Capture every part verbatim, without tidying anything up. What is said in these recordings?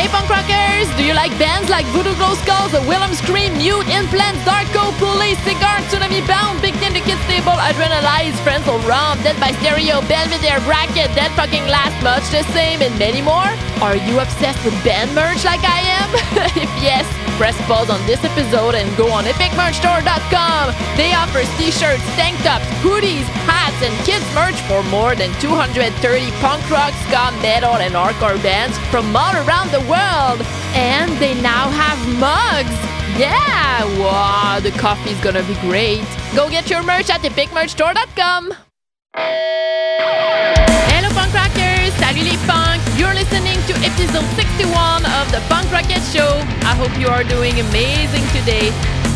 Hey punk rockers, do you like bands like Voodoo Glow Skulls, The Willem Scream, Mute, Implants, Darko, Police, Cigar, Tsunami Bound, Big Kin, The Kid Stable, Adrenalize, Friends or Romp, Dead by Stereo, Belvedere, Bracket, Dead Fucking Last, Much the Same, and many more? Are you obsessed with band merch like I am? If yes, press pause on this episode and go on epic merch store dot com. They offer t-shirts, tank tops, hoodies, hats, and kids merch for more than two hundred thirty punk rock, ska, metal, and hardcore bands from all around the world. And they now have mugs. Yeah, wow, the coffee's gonna be great. Go get your merch at epic merch store dot com. Hello punk rockers, salut les punks. You're listening to episode sixty-one of The Punk Roquette Show. I hope you are doing amazing today.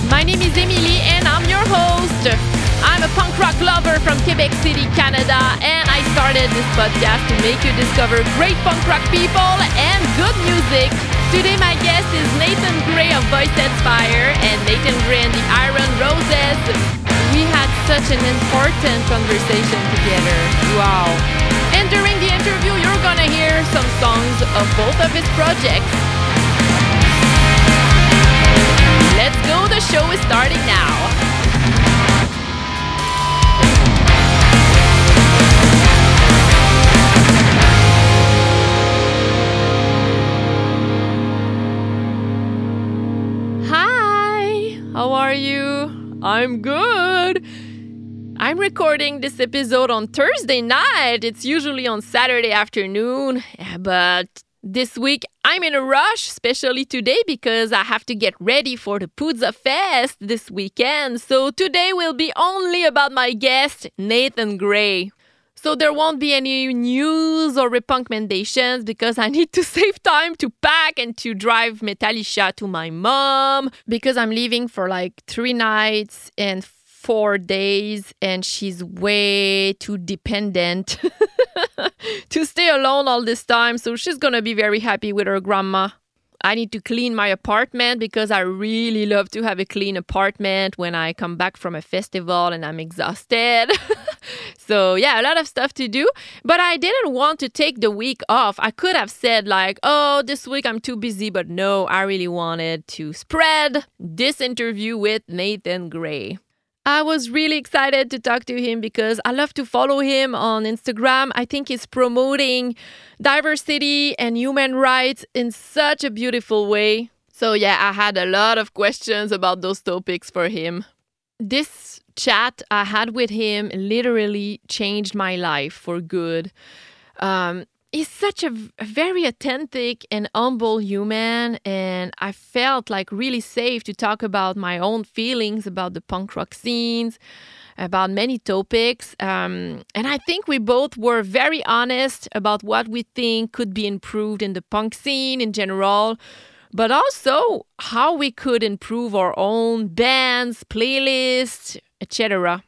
My name is Emily and I'm your host. I'm a punk rock lover from Quebec City, Canada, and I started this podcast to make you discover great punk rock people and good music. Today my guest is Nathan Gray of Boysetsfire and Nathan Gray and the Iron Roses. We had such an important conversation together. Wow. And during the interview, you're gonna hear some songs of both of his projects. Let's go, the show is starting now. Hi, how are you? I'm good. I'm recording this episode on Thursday night. It's usually on Saturday afternoon, but this week I'm in a rush, especially today because I have to get ready for the Pudza Fest this weekend. So today will be only about my guest, Nathan Gray. So there won't be any news or recommendations because I need to save time to pack and to drive Metalisha to my mom because I'm leaving for like three nights and four days and she's way too dependent to stay alone all this time. So she's gonna be very happy with her grandma. I need to clean my apartment because I really love to have a clean apartment when I come back from a festival and I'm exhausted. So yeah, a lot of stuff to do. But I didn't want to take the week off. I could have said like, oh, this week I'm too busy. But no, I really wanted to spread this interview with Nathan Gray. I was really excited to talk to him because I love to follow him on Instagram. I think he's promoting diversity and human rights in such a beautiful way. So yeah, I had a lot of questions about those topics for him. This chat I had with him literally changed my life for good. Um, he's such a very authentic and humble human, and I felt like really safe to talk about my own feelings about the punk rock scenes, about many topics. Um, and I think we both were very honest about what we think could be improved in the punk scene in general, but also how we could improve our own bands, playlists, et cetera.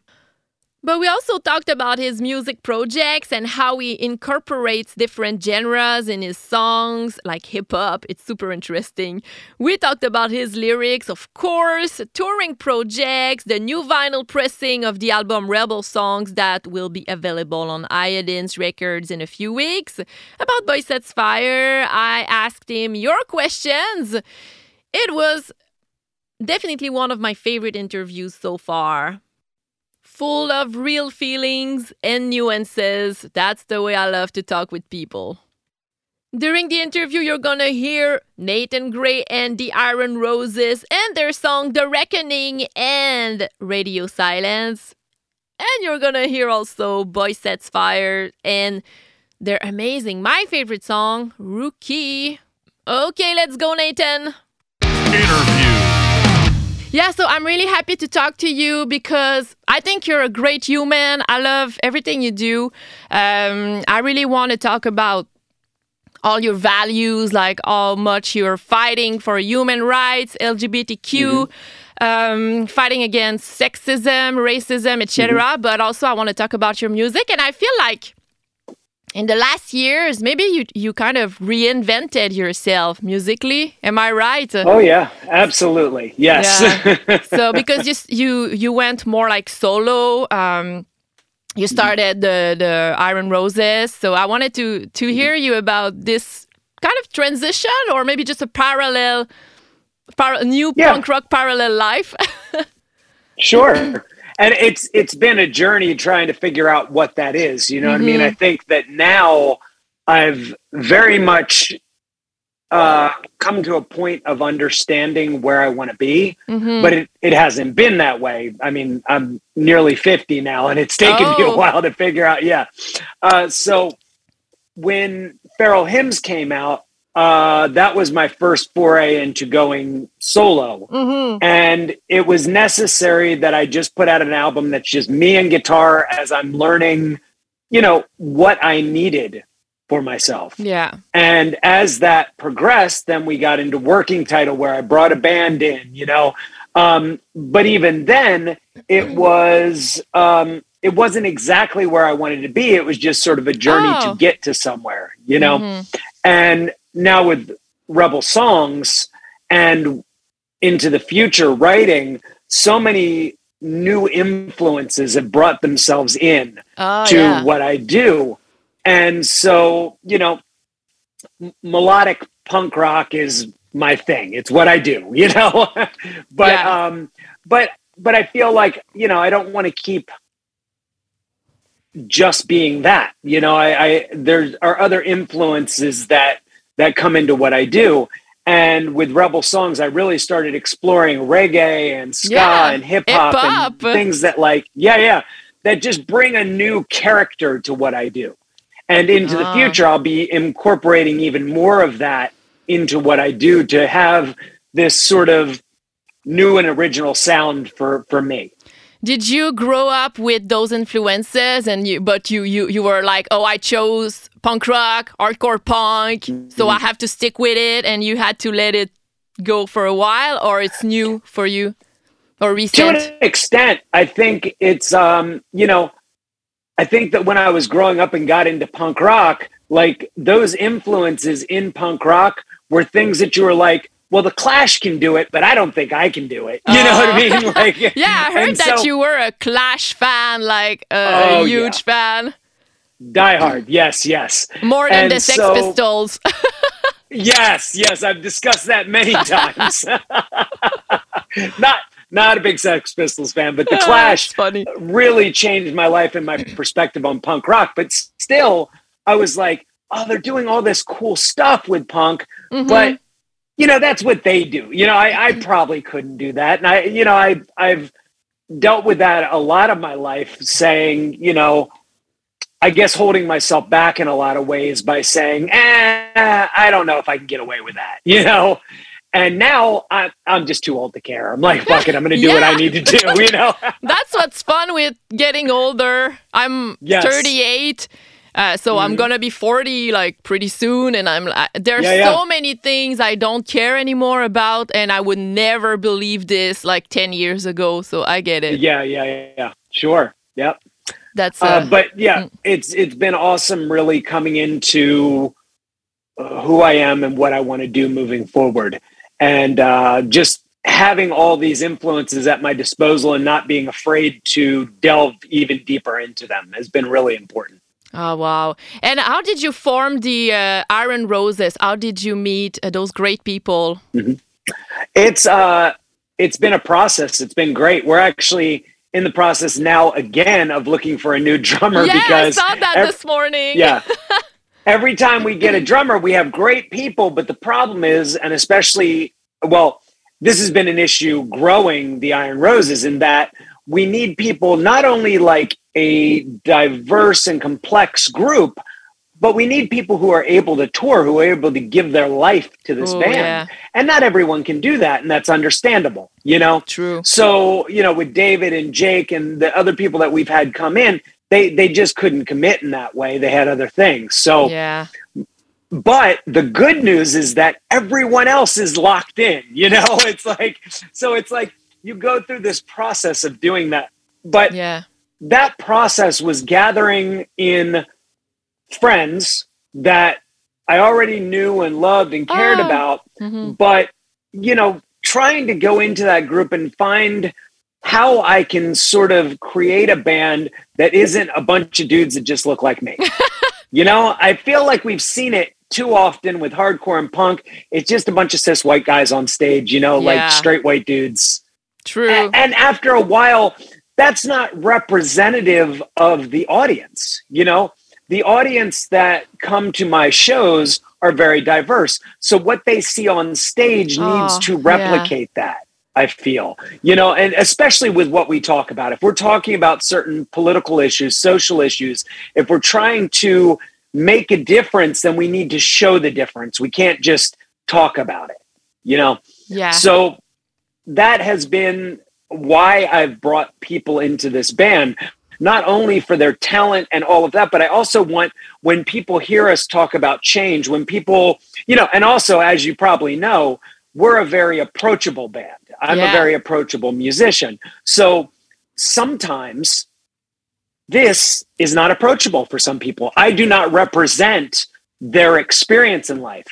But we also talked about his music projects and how he incorporates different genres in his songs, like hip-hop. It's super interesting. We talked about his lyrics, of course, touring projects, the new vinyl pressing of the album Rebel Songs that will be available on Iodine Records in a few weeks. About Boysetsfire, I asked him your questions. It was definitely one of my favorite interviews so far. Full of real feelings and nuances. That's the way I love to talk with people. During the interview, you're gonna hear Nathan Gray and the Iron Roses and their song The Reckoning and Radio Silence. And you're gonna hear also Boysetsfire and their amazing, my favorite song, Rookie. Okay, let's go, Nathan. Interview. Yeah, so I'm really happy to talk to you because I think you're a great human. I love everything you do. Um, I really want to talk about all your values, like how much you're fighting for human rights, L G B T Q, mm-hmm. um, fighting against sexism, racism, et cetera. Mm-hmm. But also I want to talk about your music. And I feel like in the last years, maybe you you kind of reinvented yourself musically. Am I right? Oh yeah, absolutely. Yes. Yeah. So because you you you went more like solo. Um, you started the the Iron Roses. So I wanted to to hear you about this kind of transition, or maybe just a parallel, par- new yeah. punk rock parallel life? Sure. And it's it's been a journey trying to figure out what that is. You know mm-hmm. what I mean? I think that now I've very much uh, come to a point of understanding where I want to be, mm-hmm. but it, it hasn't been that way. I mean, I'm nearly fifty now, and it's taken oh. me a while to figure out. Yeah. Uh, so when Feral Hymns came out, Uh, that was my first foray into going solo. Mm-hmm. And it was necessary that I just put out an album that's just me and guitar as I'm learning, you know, what I needed for myself. Yeah. And as that progressed, then we got into Working Title, where I brought a band in, you know. Um, but even then, it was... Um, it wasn't exactly where I wanted to be. It was just sort of a journey oh. to get to somewhere, you know? Mm-hmm. And now with Rebel Songs and into the future writing, so many new influences have brought themselves in oh, to yeah. what I do. And so, you know, melodic punk rock is my thing. It's what I do, you know? but, yeah. um, but, but I feel like, you know, I don't want to keep just being that, you know, I, I, there are other influences that, that come into what I do. And with Rebel Songs, I really started exploring reggae and ska yeah, and hip hop and things that like, yeah, yeah. that just bring a new character to what I do. And into uh. the future, I'll be incorporating even more of that into what I do to have this sort of new and original sound for, for me. Did you grow up with those influences, and you, but you, you, you were like, oh, I chose punk rock, hardcore punk, mm-hmm. so I have to stick with it, and you had to let it go for a while, or it's new for you, or recent? To an extent, I think it's, um, you know, I think that when I was growing up and got into punk rock, like those influences in punk rock were things that you were like, well, The Clash can do it, but I don't think I can do it. You know what I mean? Like, yeah, I heard that so, you were a Clash fan, like a oh, huge yeah. fan. Die Hard, yes, yes. More than and the Sex so, Pistols. yes, yes, I've discussed that many times. not, not a big Sex Pistols fan, but The Clash funny. really changed my life and my perspective on punk rock. But still, I was like, oh, they're doing all this cool stuff with punk, mm-hmm. but... you know, that's what they do. You know, I, I probably couldn't do that. And I, you know, I, I've dealt with that a lot of my life, saying, you know, I guess holding myself back in a lot of ways by saying, eh, I don't know if I can get away with that, you know? And now I, I'm just too old to care. I'm like, fuck it, I'm going to do yeah. what I need to do, you know? That's what's fun with getting older. I'm yes. thirty-eight. Uh, so mm-hmm. I'm going to be forty like pretty soon. And I'm uh, there's yeah, yeah. so many things I don't care anymore about. And I would never believe this like ten years ago. So I get it. Yeah, yeah, yeah. Sure. Yep. That's. Uh, uh, but yeah, mm-hmm. it's it's been awesome really coming into uh, who I am and what I want to do moving forward. And uh, just having all these influences at my disposal and not being afraid to delve even deeper into them has been really important. Oh, wow. And how did you form the uh, Iron Roses? How did you meet uh, those great people? Mm-hmm. It's uh, it's been a process. It's been great. We're actually in the process now again of looking for a new drummer. Yeah, because I saw that every, this morning. Yeah. Every time we get a drummer, we have great people. But the problem is, and especially, well, this has been an issue growing the Iron Roses, in that we need people not only like a diverse and complex group, but we need people who are able to tour, who are able to give their life to this Ooh, band. Yeah. And not everyone can do that, and that's understandable, you know? True. So, you know, with David and Jake and the other people that we've had come in, they they just couldn't commit in that way. They had other things. So, yeah. But the good news is that everyone else is locked in, you know? It's like, so it's like, you go through this process of doing that. But yeah. that process was gathering in friends that I already knew and loved and cared oh. about. Mm-hmm. But, you know, trying to go into that group and find how I can sort of create a band that isn't a bunch of dudes that just look like me. You know, I feel like we've seen it too often with hardcore and punk, it's just a bunch of cis white guys on stage, you know, yeah. like straight white dudes. True. A- and after a while, that's not representative of the audience. You know, the audience that come to my shows are very diverse. So what they see on stage oh, needs to replicate yeah. that, I feel, you know, and especially with what we talk about. If we're talking about certain political issues, social issues, if we're trying to make a difference, then we need to show the difference. We can't just talk about it, you know? Yeah. So that has been why I've brought people into this band, not only for their talent and all of that, but I also want, when people hear us talk about change, when people, you know, and also, as you probably know, we're a very approachable band. I'm yeah. a very approachable musician. So sometimes this is not approachable for some people. I do not represent their experience in life,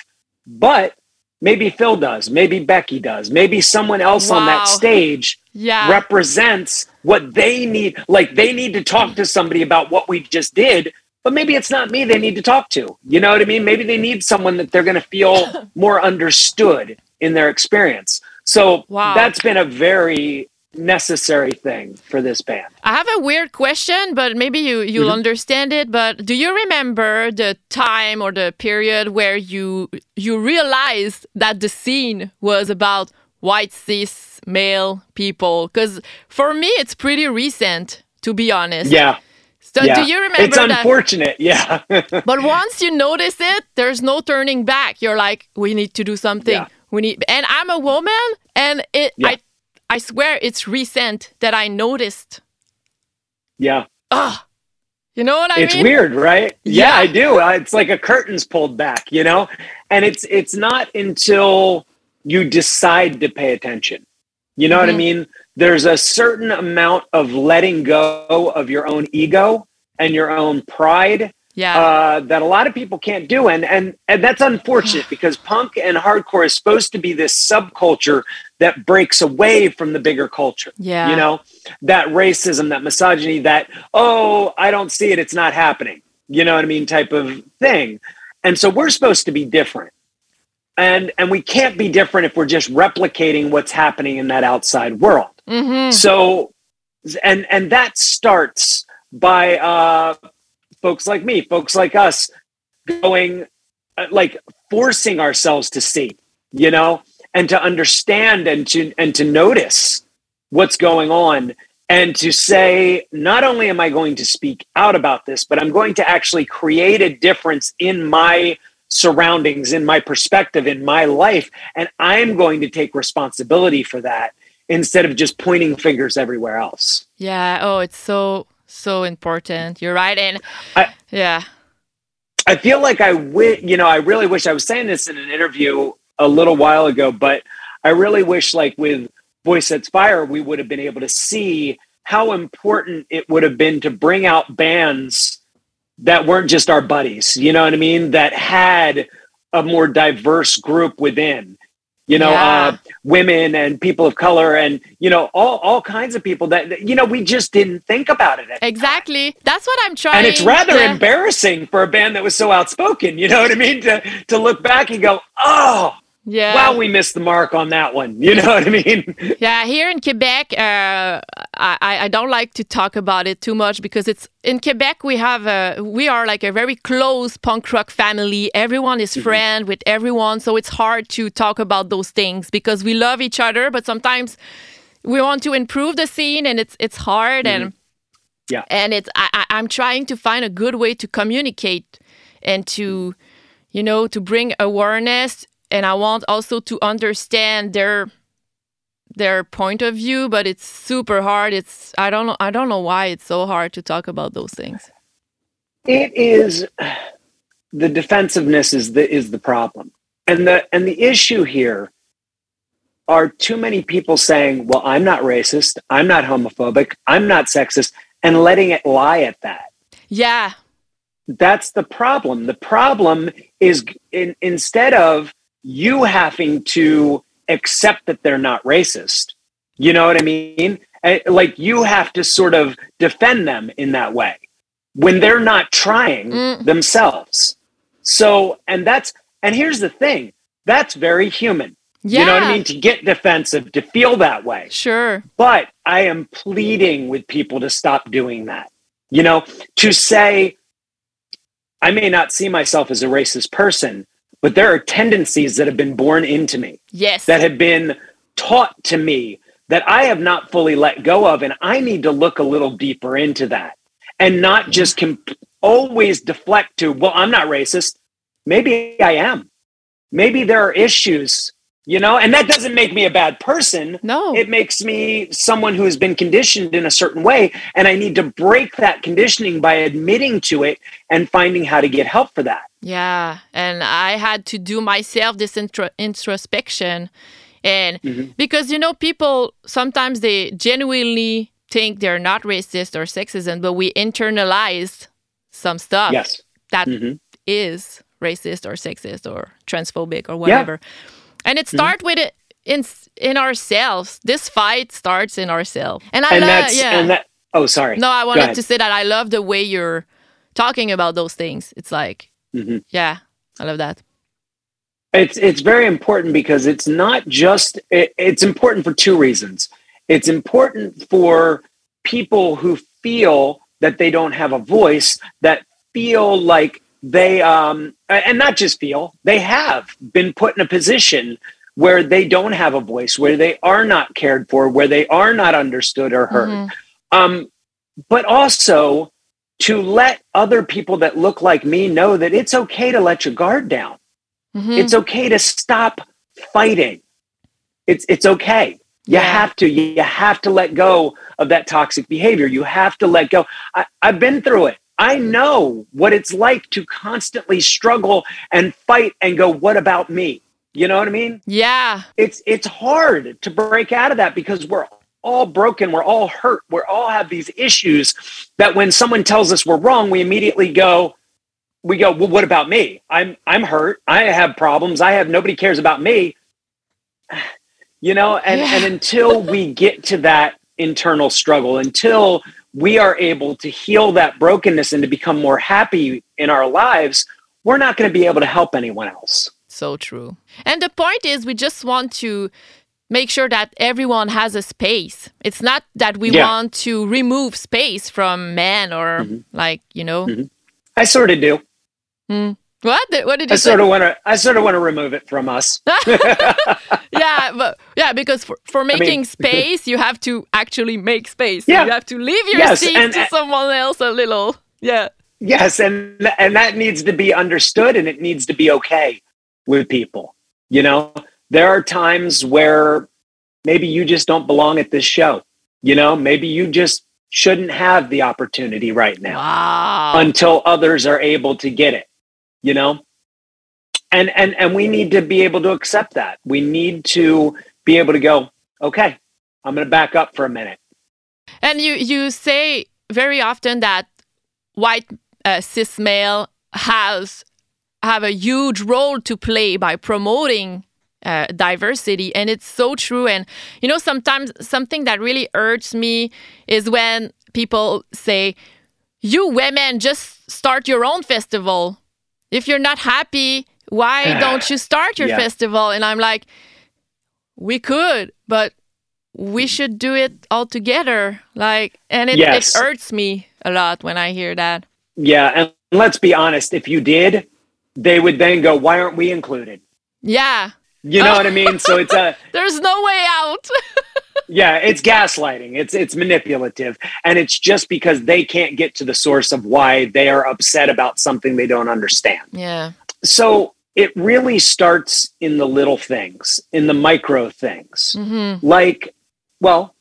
but maybe Phil does, maybe Becky does, maybe someone else wow. on that stage yeah. represents what they need. Like, they need to talk to somebody about what we just did, but maybe it's not me they need to talk to. You know what I mean? Maybe they need someone that they're going to feel more understood in their experience. So wow. that's been a very necessary thing for this band. I have a weird question, but maybe you, you'll mm-hmm. understand it. But do you remember the time or the period where you you realized that the scene was about white cis male people? Because for me, it's pretty recent, to be honest. Yeah. So yeah. do you remember It's unfortunate, that? yeah. But once you notice it, there's no turning back. You're like, we need to do something. Yeah. We need, and I'm a woman, and it. Yeah. I I swear it's recent that I noticed. Yeah. Ugh. You know what I it's mean? It's weird, right? Yeah. yeah, I do. It's like a curtain's pulled back, you know? And it's it's not until you decide to pay attention. You know mm-hmm. what I mean? There's a certain amount of letting go of your own ego and your own pride yeah. uh, that a lot of people can't do. And, and, and that's unfortunate because punk and hardcore is supposed to be this subculture that breaks away from the bigger culture, yeah. you know, that racism, that misogyny, that, oh, I don't see it, it's not happening, you know what I mean, type of thing. And so we're supposed to be different. And and we can't be different if we're just replicating what's happening in that outside world. Mm-hmm. So, and and that starts by uh, folks like me, folks like us, going, uh, like, forcing ourselves to see, you know, and to understand and to and to notice what's going on and to say, not only am I going to speak out about this, but I'm going to actually create a difference in my surroundings, in my perspective, in my life. And I'm going to take responsibility for that instead of just pointing fingers everywhere else. Yeah. Oh, it's so, so important. You're right. And I, yeah, I feel like I, wi- you know, I really wish I was saying this in an interview a little while ago, but I really wish, like with Boysetsfire, we would have been able to see how important it would have been to bring out bands that weren't just our buddies, you know what I mean? That had a more diverse group within, you know, yeah. uh, women and people of color and, you know, all, all kinds of people that, you know, we just didn't think about it. Exactly. Time. That's what I'm trying. And it's rather to... embarrassing for a band that was so outspoken, you know what I mean? To, to look back and go, oh, yeah. wow, we missed the mark on that one. You know what I mean? Yeah, here in Quebec, uh, I, I don't like to talk about it too much because it's in Quebec we have a we are like a very close punk rock family. Everyone is friend with everyone, so it's hard to talk about those things because we love each other, but sometimes we want to improve the scene, and it's it's hard. Mm-hmm. And yeah, and it's I, I'm trying to find a good way to communicate and to, you know, to bring awareness. And I want also to understand their their point of view, but it's super hard. It's I don't know I don't know why it's so hard to talk about those things. It is the defensiveness is the is the problem. And the and the issue here are too many people saying, well, I'm not racist, I'm not homophobic, I'm not sexist, and letting it lie at that. Yeah. That's the problem. The problem is in, instead of you having to accept that they're not racist. You know what I mean? Like, you have to sort of defend them in that way when they're not trying mm. themselves. So, and that's, and here's the thing, that's very human. Yeah. You know what I mean? To get defensive, to feel that way. Sure. But I am pleading with people to stop doing that. You know, to say, I may not see myself as a racist person, but there are tendencies that have been born into me. Yes. That have been taught to me that I have not fully let go of. And I need to look a little deeper into that and not just comp- always deflect to, well, I'm not racist. Maybe I am. Maybe there are issues, you know, and that doesn't make me a bad person. No. It makes me someone who has been conditioned in a certain way. And I need to break that conditioning by admitting to it and finding how to get help for that. Yeah. And I had to do myself this intro- introspection. And mm-hmm. because, you know, people sometimes they genuinely think they're not racist or sexism, but we internalize some stuff yes. that mm-hmm. is racist or sexist or transphobic or whatever. Yeah. And it starts mm-hmm. with it in in ourselves. This fight starts in ourselves. And I and love yeah. And that, oh, sorry. No, I wanted to say that I love the way you're talking about those things. It's like, mm-hmm. yeah, I love that. It's it's very important because it's not just, it, it's important for two reasons. It's important for people who feel that they don't have a voice, that feel like they, um, and not just feel, they have been put in a position where they don't have a voice, where they are not cared for, where they are not understood or heard. Mm-hmm. Um, but also to let other people that look like me know that it's okay to let your guard down. Mm-hmm. It's okay to stop fighting. It's it's okay. You yeah. have to. You have to let go of that toxic behavior. You have to let go. I, I've been through it. I know what it's like to constantly struggle and fight and go, what about me? You know what I mean? Yeah. It's it's hard to break out of that because we're all broken. We're all hurt. We all have these issues that when someone tells us we're wrong, we immediately go, We go, well, what about me? I'm I'm hurt. I have problems. I have nobody cares about me. You know, and, yeah. and until we get to that internal struggle, until we are able to heal that brokenness and to become more happy in our lives, we're not going to be able to help anyone else. So true. And the point is, we just want to make sure that everyone has a space. It's not that we yeah. want to remove space from men or mm-hmm. like, you know. Mm-hmm. I sort of do. Mm. What? What did you I say? Sort of want to, I sort of want to remove it from us. yeah, but, yeah, because for, for making I mean, space, you have to actually make space. Yeah. You have to leave your yes, seat and, to someone else a little. Yeah. Yes, and and that needs to be understood, and it needs to be okay with people. You know, there are times where maybe you just don't belong at this show. You know, maybe you just shouldn't have the opportunity right now wow. until others are able to get it, you know? And, and, and we need to be able to accept that. We need to be able to go, okay, I'm going to back up for a minute. And you, you say very often that white uh, cis male has, have a huge role to play by promoting uh, diversity. And it's so true. And, you know, sometimes something that really irks me is when people say, you women, just start your own festival. If you're not happy, why don't you start your yeah. festival? And I'm like, we could, but we should do it all together. Like, and it, yes. it irks me a lot when I hear that. Yeah. And let's be honest, if you did, they would then go, why aren't we included? Yeah. You know what I mean? So it's a... There's no way out. yeah, it's gaslighting. It's it's manipulative. And it's just because they can't get to the source of why they are upset about something they don't understand. Yeah. So it really starts in the little things, in the micro things. Mm-hmm. Like, well,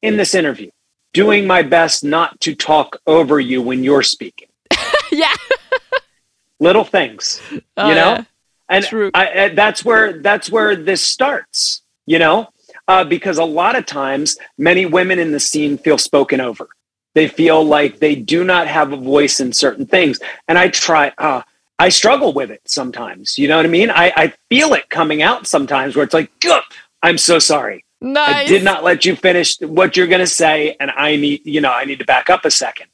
in this interview, doing my best not to talk over you when you're speaking. yeah. Little things, oh, you know? Yeah. And I, I, that's where that's where this starts, you know, uh, because a lot of times many women in the scene feel spoken over. They feel like they do not have a voice in certain things. And I try, uh, I struggle with it sometimes. You know what I mean? I, I feel it coming out sometimes where it's like, I'm so sorry. Nice. I did not let you finish what you're going to say. And I need, you know, I need to back up a second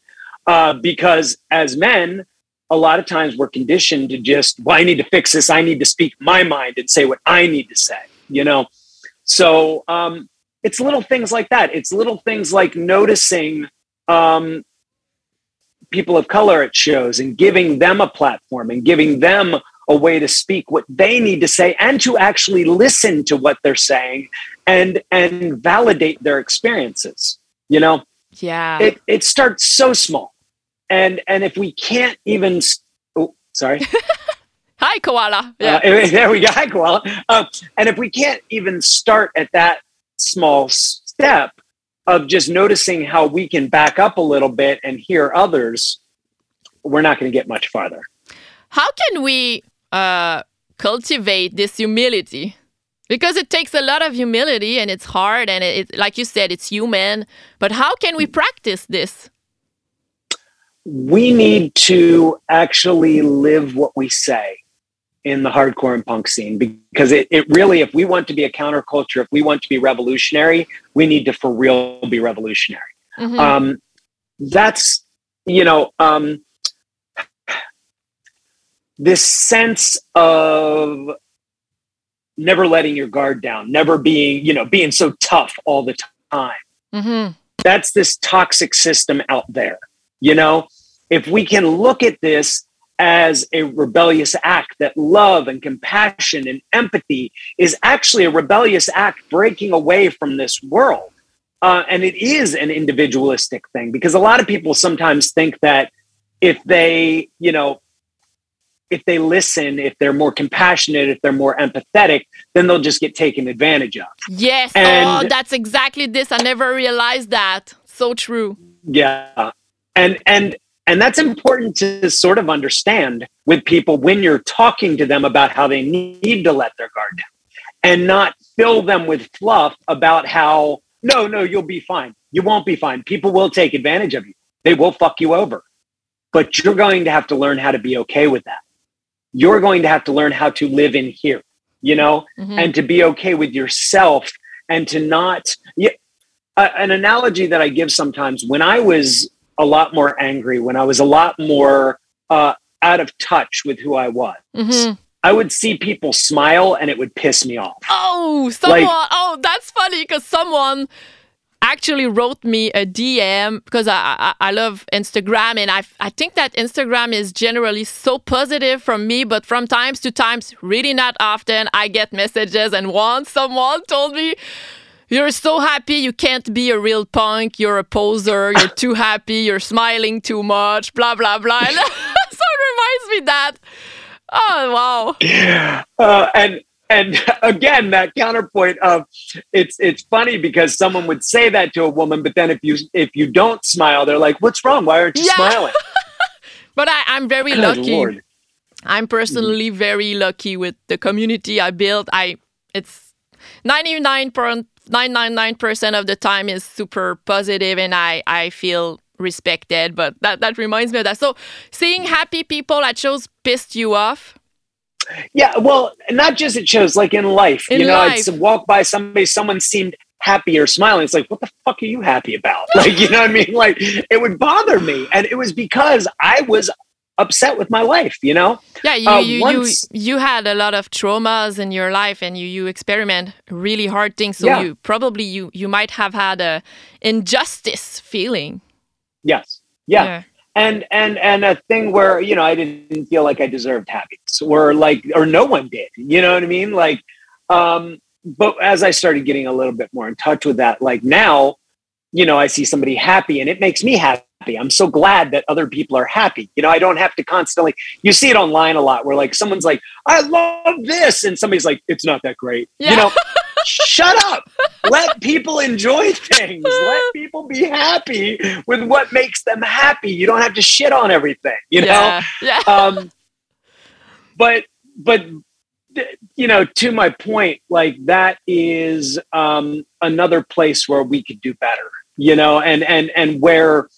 uh, because as men, a lot of times we're conditioned to just, well, I need to fix this. I need to speak my mind and say what I need to say, you know? So um, it's little things like that. It's little things like noticing um, people of color at shows and giving them a platform and giving them a way to speak what they need to say and to actually listen to what they're saying and, and validate their experiences, you know? Yeah. It, it starts so small. And and if we can't even, oh, sorry. Hi, Koala. Yeah. Uh, there we go. Hi, Koala. Uh, and if we can't even start at that small step of just noticing how we can back up a little bit and hear others, we're not going to get much farther. How can we uh, cultivate this humility? Because it takes a lot of humility and it's hard. And it, it, like you said, it's human. But how can we practice this? We need to actually live what we say in the hardcore and punk scene, because it, it really, if we want to be a counterculture, if we want to be revolutionary, we need to for real be revolutionary. Mm-hmm. Um, that's, you know, um, this sense of never letting your guard down, never being, you know, being so tough all the time. Mm-hmm. That's this toxic system out there, you know? If we can look at this as a rebellious act, that love and compassion and empathy is actually a rebellious act breaking away from this world. Uh, and it is an individualistic thing, because a lot of people sometimes think that if they, you know, if they listen, if they're more compassionate, if they're more empathetic, then they'll just get taken advantage of. Yes. And, oh, that's exactly this. I never realized that. So true. Yeah. And, and, And that's important to sort of understand with people when you're talking to them about how they need to let their guard down and not fill them with fluff about how, no, no, you'll be fine. You won't be fine. People will take advantage of you. They will fuck you over. But you're going to have to learn how to be okay with that. You're going to have to learn how to live in here, you know, mm-hmm. and to be okay with yourself and to not. Yeah, uh, an analogy that I give sometimes, when I was a lot more angry, when I was a lot more uh, out of touch with who I was. Mm-hmm. I would see people smile and it would piss me off. Oh, someone, like, oh, that's funny, because someone actually wrote me a D M, because I, I, I love Instagram, and I, I think that Instagram is generally so positive from me, but from times to times, really not often, I get messages, and once someone told me, "You're so happy, you can't be a real punk, you're a poser, you're too happy, you're smiling too much, blah, blah, blah." So it reminds me that. Oh, wow. Yeah. Uh, and and again, that counterpoint of, it's it's funny because someone would say that to a woman, but then if you if you don't smile, they're like, "What's wrong? Why aren't you yeah. smiling?" But I, I'm very oh, lucky. Lord. I'm personally very lucky with the community I built. I It's ninety-nine point nine nine nine percent of the time is super positive, and I, I feel respected. But that, that reminds me of that. So seeing happy people at shows pissed you off? Yeah, well, not just at shows, like in life. In you know, life. I'd walk by somebody, someone seemed happy or smiling. It's like, what the fuck are you happy about? Like, you know what I mean? Like, it would bother me. And it was because I was upset with my life, you know? Yeah, you, uh, you, once... you you had a lot of traumas in your life, and you, you experiment really hard things. So yeah. you probably, you, you might have had a injustice feeling. Yes. Yeah. yeah. And, and, and a thing where, you know, I didn't feel like I deserved happiness, or like, or no one did, you know what I mean? Like, um, but as I started getting a little bit more in touch with that, like now, you know, I see somebody happy and it makes me happy. I'm so glad that other people are happy. You know, I don't have to constantly, you see it online a lot where like someone's like, "I love this." And somebody's like, "It's not that great." Yeah. You know, shut up. Let people enjoy things. Let people be happy with what makes them happy. You don't have to shit on everything, you know? Yeah. Yeah. Um, but, but, you know, to my point, like that is um, another place where we could do better, you know, and, and, and where,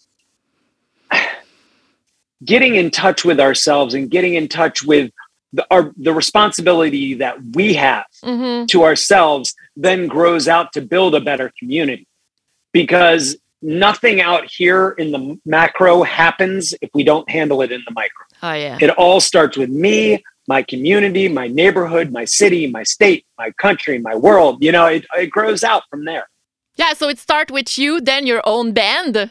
getting in touch with ourselves and getting in touch with the, our, the responsibility that we have mm-hmm. to ourselves then grows out to build a better community. Because nothing out here in the macro happens if we don't handle it in the micro. Oh, yeah. It all starts with me, my community, my neighborhood, my city, my state, my country, my world. You know, it, it grows out from there. Yeah, so it starts with you, then your own band.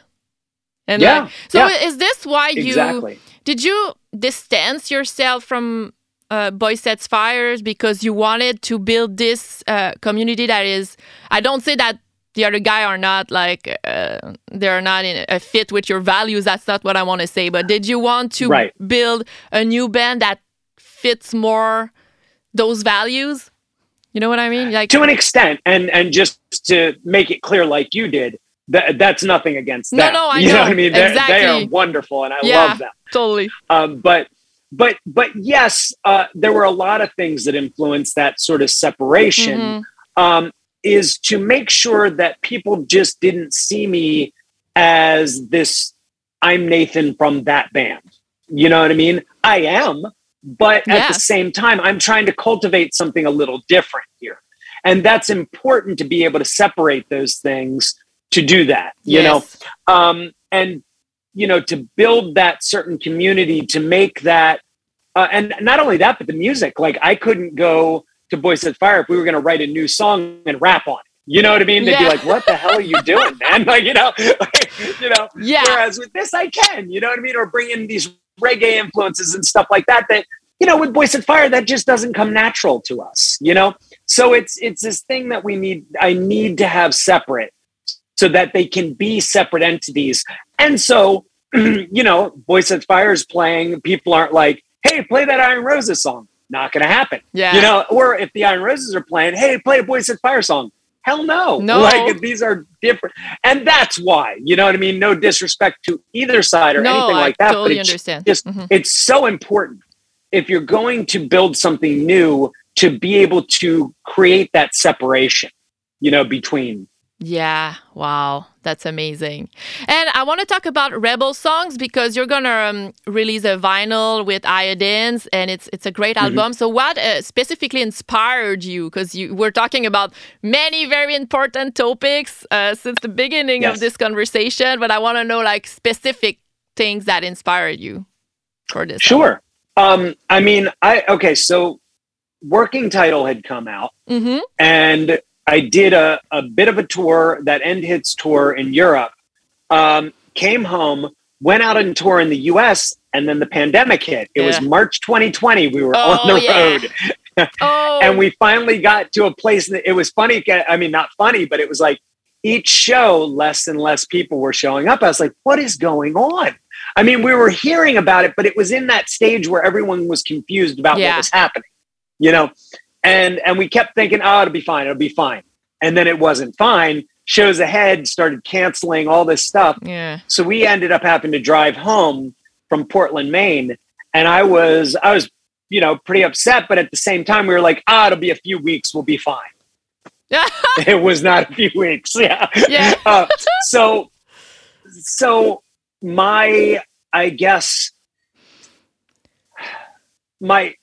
And yeah. Like, so yeah. Is this why you... Exactly. Did you distance yourself from uh, Boysetsfire because you wanted to build this uh, community that is... I don't say that the other guy are not like... Uh, they're not in a fit with your values. That's not what I want to say. But did you want to right. build a new band that fits more those values? You know what I mean? Like, to an extent. And, and just to make it clear, like you did, That, that's nothing against them. No, no, I know. You know what I mean? Exactly. They are wonderful, and I yeah, love them. Totally. Um, but, but, but yes, uh, there were a lot of things that influenced that sort of separation. Mm-hmm. Um, is to make sure that people just didn't see me as this. I'm Nathan from that band. You know what I mean? I am, but yeah. at the same time, I'm trying to cultivate something a little different here, and that's important to be able to separate those things. To do that, you yes. know, um, and, you know, to build that certain community, to make that, uh, and not only that, but the music, like I couldn't go to Boysetsfire if we were going to write a new song and rap on it. You know what I mean? They'd yeah. be like, what the hell are you doing, man? Like, you know, like, you know, yeah. whereas with this, I can, you know what I mean? Or bring in these reggae influences and stuff like that, that, you know, with Boysetsfire, that just doesn't come natural to us, you know? So it's, it's this thing that we need, I need to have separate. So that they can be separate entities. And so, you know, Boysetsfire is playing. People aren't like, hey, play that Iron Roses song. Not going to happen. Yeah. You know, or if the Iron Roses are playing, hey, play a Boysetsfire song. Hell no. No. Like, these are different. And that's why, you know what I mean? No disrespect to either side or no, anything like I that. Totally but it's, understand. Just, mm-hmm. it's so important. If you're going to build something new, to be able to create that separation, you know, between... Yeah, wow, that's amazing. And I want to talk about Rebel Songs because you're going to um, release a vinyl with Iodines, and it's it's a great mm-hmm. album. So what uh, specifically inspired you? Because you were talking about many very important topics uh, since the beginning yes. of this conversation, but I want to know like specific things that inspired you for this. Sure. Um, I mean, I okay, so Working Title had come out, mm-hmm. and... I did a, a bit of a tour, that End Hits tour in Europe, um, came home, went out on tour in the U S, and then the pandemic hit. It yeah. was March twenty twenty. We were oh, on the yeah. road. oh. And we finally got to a place that it was funny. I mean, not funny, but it was like each show, less and less people were showing up. I was like, what is going on? I mean, we were hearing about it, but it was in that stage where everyone was confused about yeah. what was happening, you know? And and we kept thinking, oh, it'll be fine. It'll be fine. And then it wasn't fine. Shows ahead started canceling all this stuff. Yeah. So we ended up having to drive home from Portland, Maine. And I was, I was, you know, pretty upset. But at the same time, we were like, ah, oh, it'll be a few weeks. We'll be fine. It was not a few weeks. Yeah. yeah. uh, so, so my, I guess, my...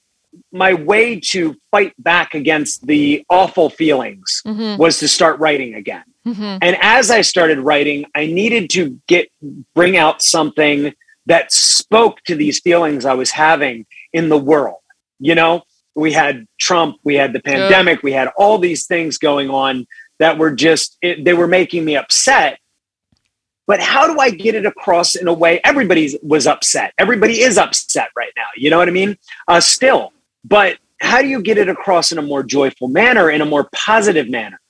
my way to fight back against the awful feelings mm-hmm. was to start writing again. Mm-hmm. And as I started writing, I needed to get, bring out something that spoke to these feelings I was having in the world. You know, we had Trump, we had the pandemic, yeah. we had all these things going on that were just, it, they were making me upset. But how do I get it across in a way? Everybody was upset. Everybody is upset right now. You know what I mean? Uh, still. But how do you get it across in a more joyful manner, in a more positive manner?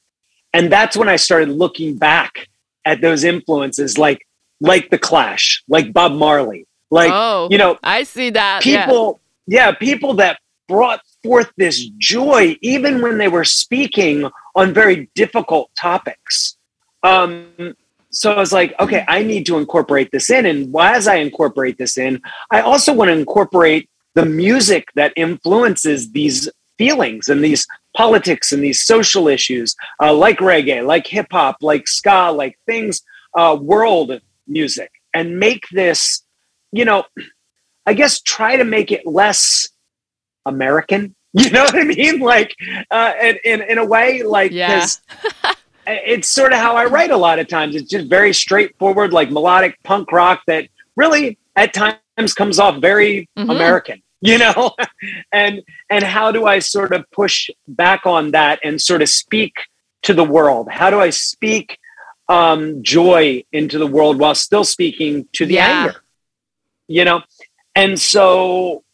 And that's when I started looking back at those influences, like like The Clash, like Bob Marley, like, oh, you know, I see that people, yeah. yeah, people that brought forth this joy, even when they were speaking on very difficult topics. Um, so I was like, okay, I need to incorporate this in. And as I incorporate this in, I also want to incorporate the music that influences these feelings and these politics and these social issues, uh, like reggae, like hip hop, like ska, like things, uh, world music, and make this, you know, I guess try to make it less American. You know what I mean? Like, uh, in, in, in a way, like, yeah. it's sort of how I write a lot of times. It's just very straightforward, like melodic punk rock that really at times comes off very mm-hmm. American, you know, and, and how do I sort of push back on that and sort of speak to the world? How do I speak um, joy into the world while still speaking to the yeah. anger, you know? And so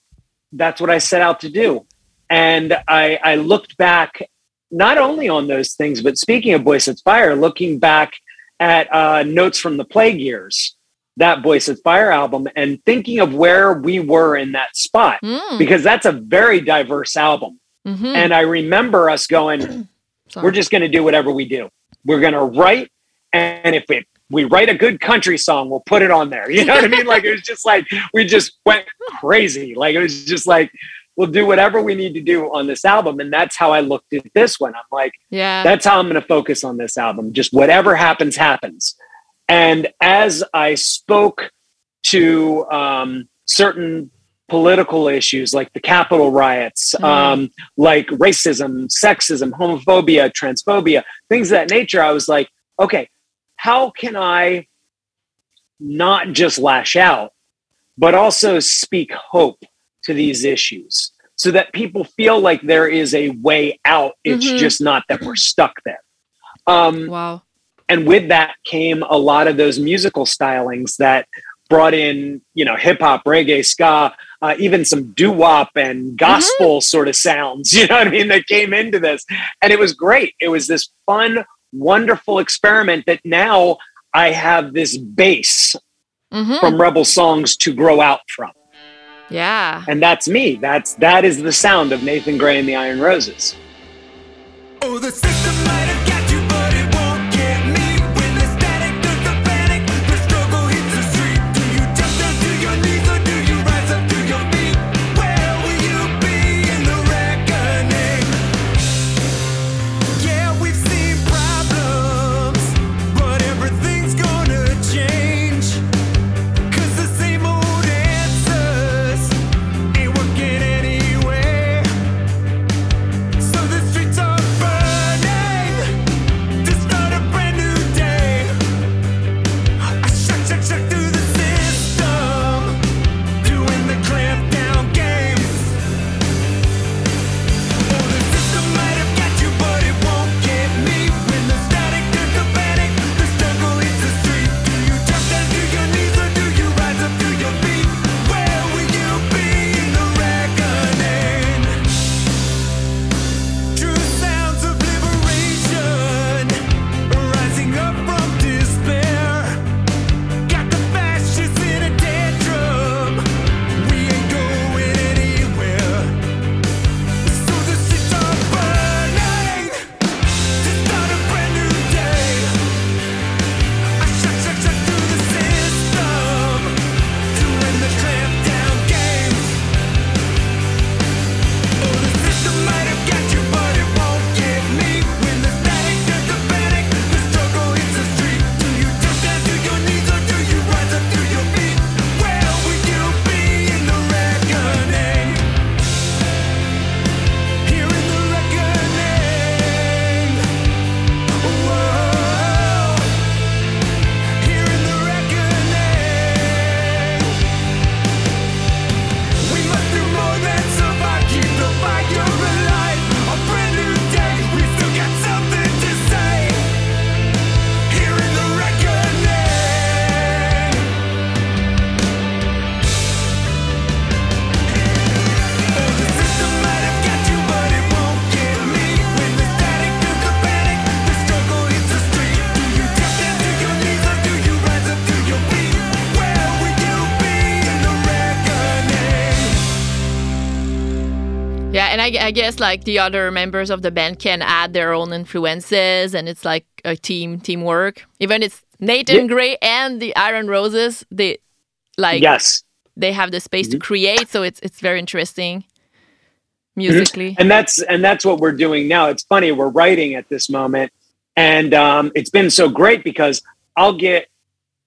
that's what I set out to do. And I, I looked back not only on those things, but speaking of Boysetsfire, looking back at uh, Notes from the Plague Years, that Boysetsfire album, and thinking of where we were in that spot, mm. because that's a very diverse album. Mm-hmm. And I remember us going, we're just going to do whatever we do. We're going to write. And if we, we write a good country song, we'll put it on there. You know what I mean? Like, it was just like, we just went crazy. Like, it was just like, we'll do whatever we need to do on this album. And that's how I looked at this one. I'm like, yeah, that's how I'm going to focus on this album. Just whatever happens, happens. And as I spoke to um, certain political issues, like the Capitol riots, mm. um, like racism, sexism, homophobia, transphobia, things of that nature, I was like, okay, how can I not just lash out, but also speak hope to these issues so that people feel like there is a way out. It's mm-hmm. just not that we're stuck there. Um, wow. And with that came a lot of those musical stylings that brought in, you know, hip hop, reggae, ska, uh, even some doo-wop and gospel mm-hmm. sort of sounds, you know what I mean? That came into this, and it was great. It was this fun, wonderful experiment that now I have this base mm-hmm. from Rebel Songs to grow out from. Yeah. And that's me. That's, that is the sound of Nathan Gray and the Iron Roses. Oh, the system might have got you, but it won't get me. When the static does the panic, the struggle hits the street. Do you jump down to your knees or do you rise up to your feet? Where will you be in the reckoning? Yeah, we've seen problems, but everything's gonna change. Cause the same old I guess like the other members of the band can add their own influences, and it's like a team teamwork. Even it's Nathan yeah. Gray and the Iron Roses, they like yes. they have the space mm-hmm. to create, so it's it's very interesting musically. Mm-hmm. And that's and that's what we're doing now. It's funny, we're writing at this moment, and um, it's been so great because I'll get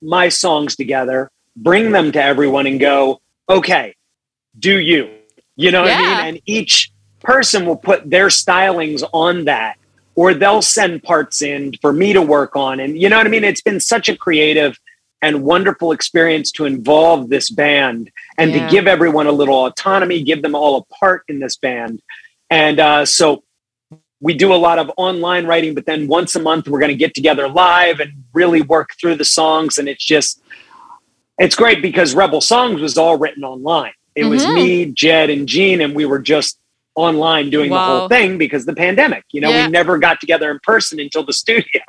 my songs together, bring them to everyone and go, okay, do you. You know yeah. what I mean? And each person will put their stylings on that, or they'll send parts in for me to work on. And you know what I mean? It's been such a creative and wonderful experience to involve this band and yeah. to give everyone a little autonomy, give them all a part in this band. And uh, so we do a lot of online writing, but then once a month we're going to get together live and really work through the songs. And it's just, it's great because Rebel Songs was all written online. It mm-hmm. was me, Jed, and Gene, and we were just online doing wow. the whole thing because the pandemic, you know, yeah. we never got together in person until the studio.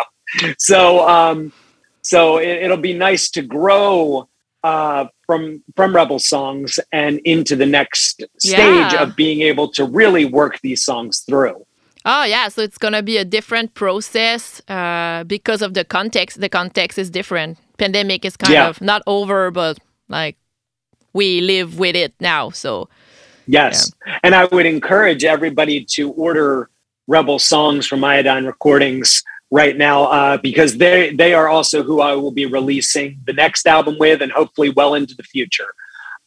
So, um, so it, it'll be nice to grow uh, from, from Rebel Songs and into the next stage yeah. of being able to really work these songs through. Oh, yeah. So it's going to be a different process uh, because of the context. The context is different. Pandemic is kind yeah. of not over, but like we live with it now. So, yes. Yeah. And I would encourage everybody to order Rebel Songs from Iodine Recordings right now uh, because they, they are also who I will be releasing the next album with and hopefully well into the future.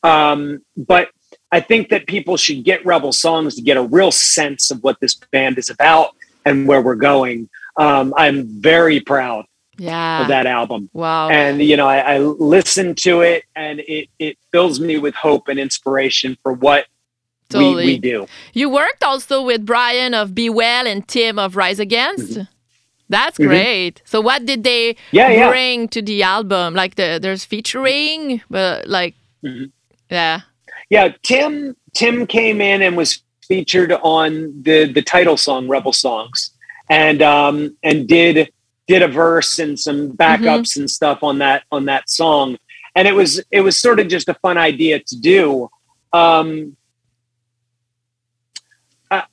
Um, but I think that people should get Rebel Songs to get a real sense of what this band is about and where we're going. Um, I'm very proud yeah. of that album. Wow. And, you know, I, I listened to it and it, it fills me with hope and inspiration for what totally. we, we do. You worked also with Brian of Be Well and Tim of Rise Against. Mm-hmm. That's great. Mm-hmm. So what did they yeah, bring yeah. to the album? Like the, there's featuring, but like, mm-hmm. yeah. Yeah, Tim Tim came in and was featured on the, the title song, Rebel Songs, and um, and did did a verse and some backups mm-hmm. and stuff on that on that song. And it was it was sort of just a fun idea to do. Um, I,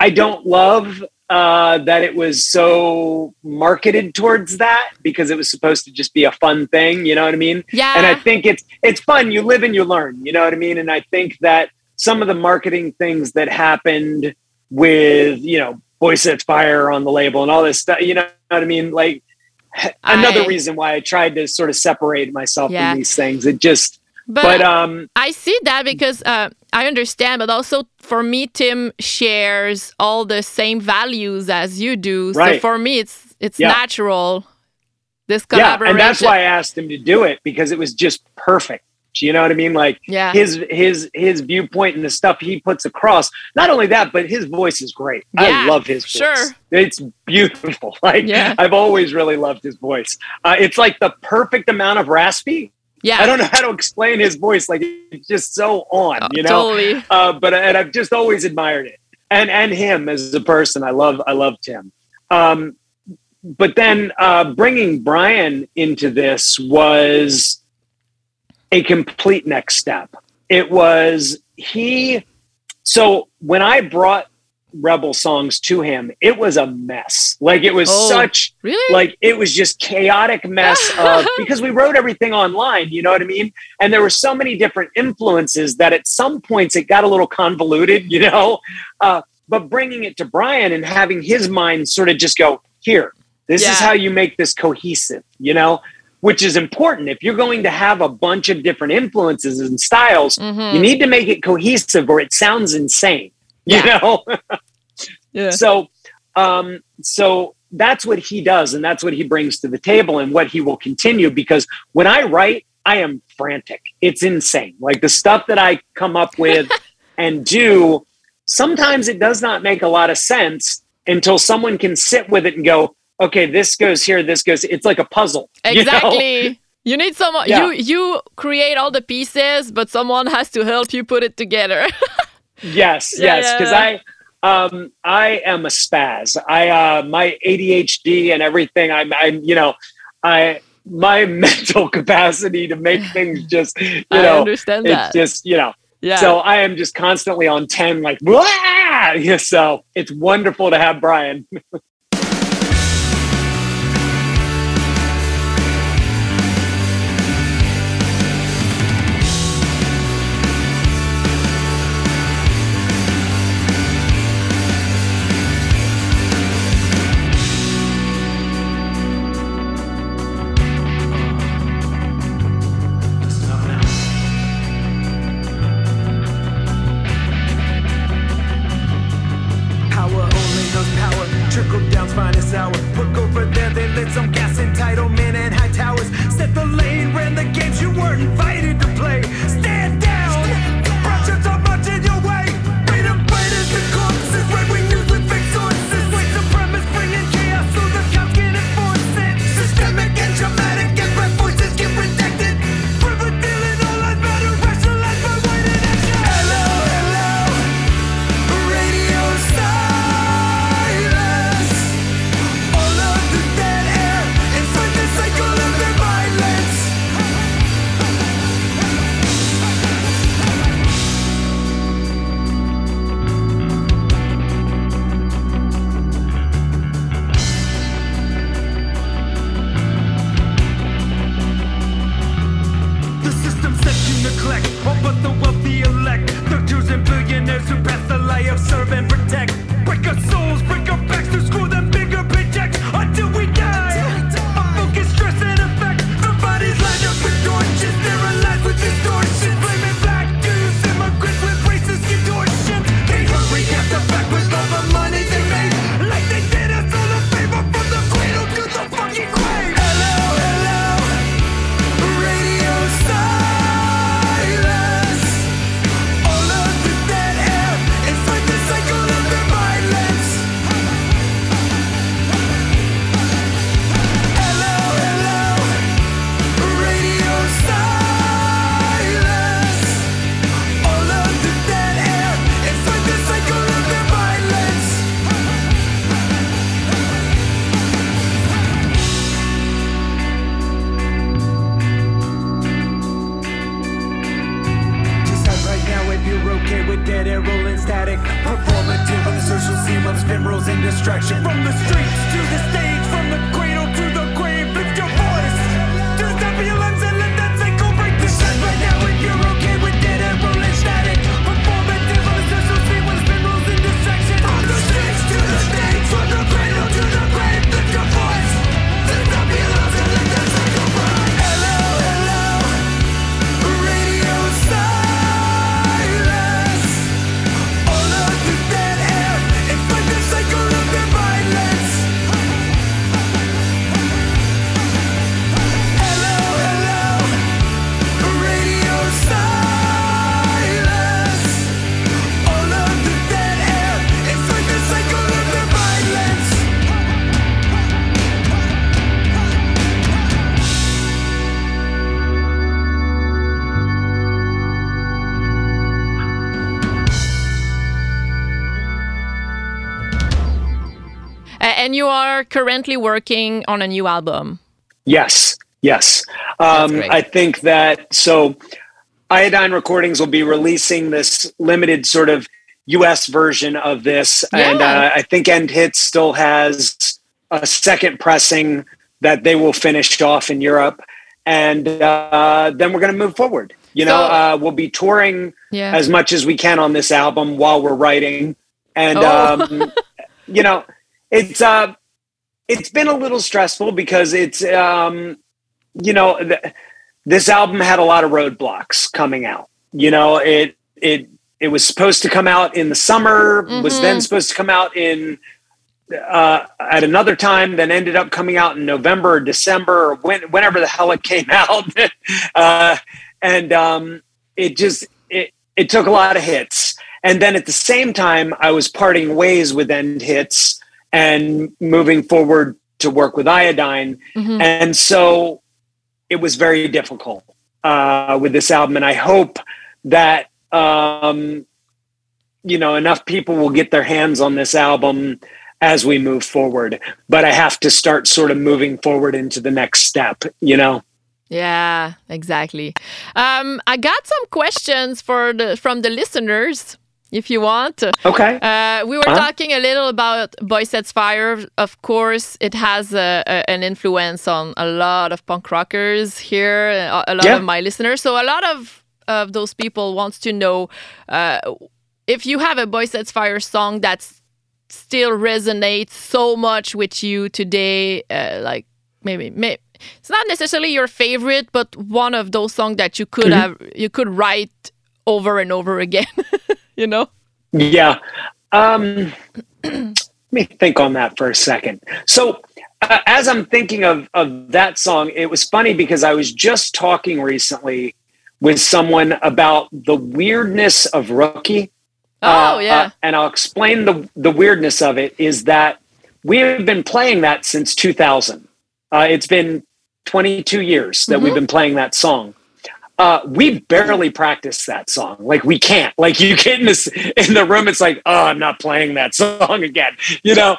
I don't love uh, that it was so marketed towards that because it was supposed to just be a fun thing, you know what I mean? Yeah. And I think it's, it's fun. You live and you learn, you know what I mean? And I think that some of the marketing things that happened with, you know, Boysetsfire on the label and all this stuff, you know what I mean? Like another I, reason why I tried to sort of separate myself yeah. from these things. It just, but, but um, I see that because, uh, I understand, but also for me, Tim shares all the same values as you do. Right. So for me, it's it's yeah. natural, this collaboration. Yeah, and that's why I asked him to do it, because it was just perfect. You know what I mean? Like yeah. his his his viewpoint and the stuff he puts across. Not only that, but his voice is great. Yeah, I love his voice. Sure. It's beautiful. Like yeah. I've always really loved his voice. Uh, it's like the perfect amount of raspy. Yeah, I don't know how to explain his voice. Like it's just so on, oh, you know. Totally. Uh, but and I've just always admired it, and and him as a person. I love I loved him. Um, but then uh, bringing Brian into this was a complete next step. It was he. So when I brought Rebel Songs to him, it was a mess. Like it was oh, such really? Like it was just chaotic mess of because we wrote everything online, you know what I mean? And there were so many different influences that at some points it got a little convoluted, you know? Uh, but bringing it to Brian and having his mind sort of just go, here, this yeah. is how you make this cohesive, you know? Which is important. If you're going to have a bunch of different influences and styles, mm-hmm. you need to make it cohesive or it sounds insane. You yeah. know, yeah. so, um, so that's what he does. And that's what he brings to the table and what he will continue, because when I write, I am frantic. It's insane. Like the stuff that I come up with and do, sometimes it does not make a lot of sense until someone can sit with it and go, okay, this goes here, this goes, it's like a puzzle. Exactly. You know? You need someone, yeah. you, you create all the pieces, but someone has to help you put it together. Yes, yes, because yeah, yeah, yeah. I, um, I am a spaz. I, uh, my A D H D and everything. I'm, I'm, you know, I, my mental capacity to make things just, you I know, understand that. It's just, you know, yeah. So I am just constantly on ten, like, yeah, so it's wonderful to have Brian. Trickle down. finest hour. Look over there, they lit some gas entitlement and high towers. Set the lane, ran the games you weren't invited to play. Stand down, the projects are marching your way. Freedom fighters and corpses, right wing news with fake sources. White supremacists bringing chaos so the cops can enforce it. Systemic and traumatic, and black voices get redacted. River dealing, all lives matter, rationalized by white inaction. Hello, hello, radio star. All but the wealthy elect, the Jews and billionaires who pass the lie of serve and protect. Break our souls, break our backs, to screw them bigger paychecks until we die. A focus, stress, and effect. The bodies lined up with torches, sterilized with distortion. Blaming black Jews, immigrants with racist contortion. They hurry after back with all the money they made, like they did us all a favor from the cradle to the fucking grave. Hello, hello, radio star. Dead air rolling static, performative of the social scene of spinrolls and distraction. From the streets to the stage, from the cradle to the grave, lift your voice to the violence and let that cycle break the sun. Right now if you're okay with dead air rolling static, performative of the social scene of spinrolls and distraction. From the streets to the stage, from the cradle to the grave, lift your voice to the violence and let that cycle break. Hello, hello, radio star. And you are currently working on a new album. Yes, yes. Um, I think that, so Iodine Recordings will be releasing this limited sort of U S version of this. Yeah. And uh, I think End Hits still has a second pressing that they will finish off in Europe. And uh, then we're going to move forward. You know, so, uh, we'll be touring yeah. as much as we can on this album while we're writing. And, oh. um, you know... It's uh, it's been a little stressful because it's um, you know, th- this album had a lot of roadblocks coming out. You know, it it it was supposed to come out in the summer, mm-hmm. was then supposed to come out in uh, at another time, then ended up coming out in November or December or when, whenever the hell it came out, uh, and um, it just it it took a lot of hits. And then at the same time, I was parting ways with End Hits and moving forward to work with Iodine. Mm-hmm. And so it was very difficult uh, with this album. And I hope that, um, you know, enough people will get their hands on this album as we move forward. But I have to start sort of moving forward into the next step, you know? Yeah, exactly. Um, I got some questions for the, from the listeners. If you want. Okay. Uh, we were uh-huh. talking a little about Boysetsfire. Of course, it has a, a, an influence on a lot of punk rockers here, a, a lot yeah. of my listeners. So a lot of, of those people want to know uh, if you have a Boysetsfire song that still resonates so much with you today, uh, like maybe... maybe it's not necessarily your favorite, but one of those songs that you could mm-hmm. have, you could write over and over again. You know? Yeah. Um, Let me think on that for a second. So uh, as I'm thinking of, of that song, it was funny because I was just talking recently with someone about the weirdness of Rookie. Oh, uh, yeah. Uh, and I'll explain the, the weirdness of it is that we have been playing that since two thousand. Uh, it's been twenty-two years that mm-hmm. we've been playing that song. Uh, we barely practice that song. Like we can't, like you get in this in the room. It's like, oh, I'm not playing that song again, you know?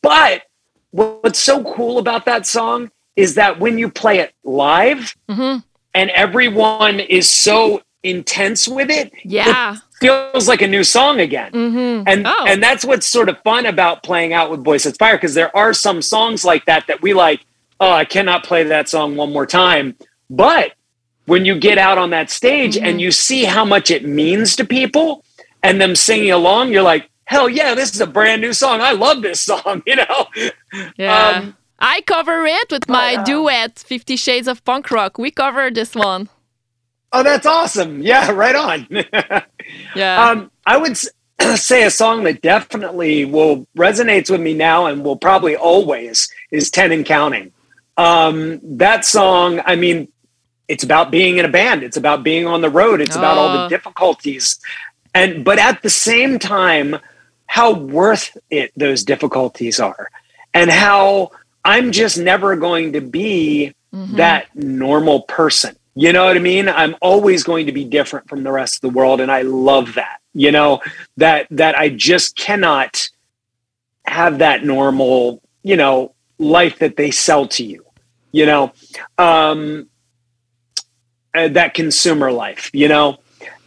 But what's so cool about that song is that when you play it live mm-hmm. and everyone is so intense with it, yeah, it feels like a new song again. Mm-hmm. And, oh. and that's what's sort of fun about playing out with Boysetsfire, because there are some songs like that, that we like, oh, I cannot play that song one more time. But when you get out on that stage mm-hmm. and you see how much it means to people and them singing along, you're like, hell yeah, this is a brand new song. I love this song, you know? Yeah. Um, I cover it with my uh, duet, Fifty Shades of Punk Rock. We cover this one. Oh, that's awesome. Yeah, right on. yeah. Um, I would say a song that definitely will resonates with me now and will probably always is ten and Counting. Um, that song, I mean, it's about being in a band. It's about being on the road. It's oh. about all the difficulties. And, but at the same time, how worth it those difficulties are and how I'm just never going to be mm-hmm. that normal person. You know what I mean? I'm always going to be different from the rest of the world. And I love that, you know, that, that I just cannot have that normal, you know, life that they sell to you, you know, um, Uh, that consumer life, you know?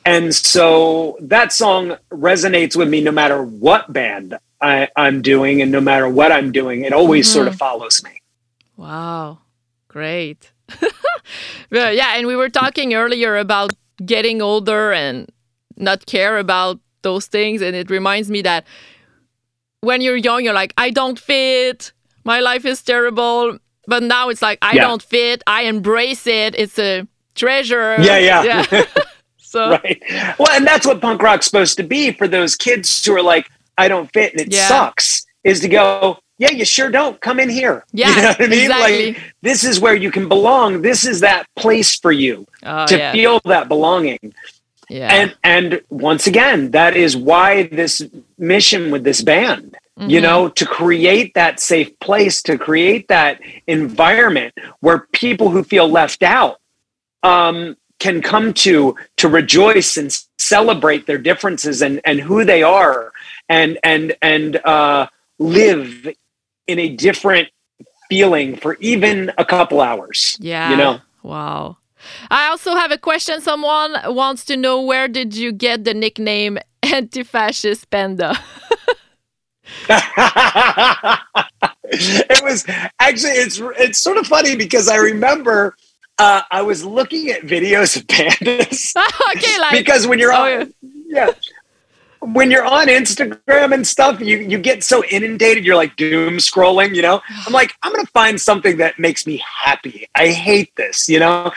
And so that song resonates with me no matter what band I, I'm doing and no matter what I'm doing. It always mm-hmm. sort of follows me. Wow. Great. Well, yeah. And we were talking earlier about getting older and not care about those things. And it reminds me that when you're young, you're like, I don't fit. My life is terrible. But now it's like, I yeah. don't fit. I embrace it. It's a treasure. Yeah, yeah. yeah. so right. Well, and that's what punk rock's supposed to be for those kids who are like, I don't fit and it yeah. sucks, is to go, yeah, you sure don't. Come in here. Yeah, you know what I mean? Exactly. Like, this is where you can belong. This is that place for you oh, to yeah. feel that belonging. Yeah. And and once again, that is why this mission with this band, mm-hmm. you know, to create that safe place, to create that environment where people who feel left out Um, can come to to rejoice and celebrate their differences and, and who they are and and and uh, live in a different feeling for even a couple hours. Yeah. You know? Wow. I also have a question. Someone wants to know, where did you get the nickname Anti-Fascist Panda? It was actually it's it's sort of funny because I remember Uh, I was looking at videos of pandas okay, like, because when you're on, oh, yeah. yeah, when you're on Instagram and stuff, you, you get so inundated. You're like doom scrolling, you know, I'm like, I'm going to find something that makes me happy. I hate this, you know?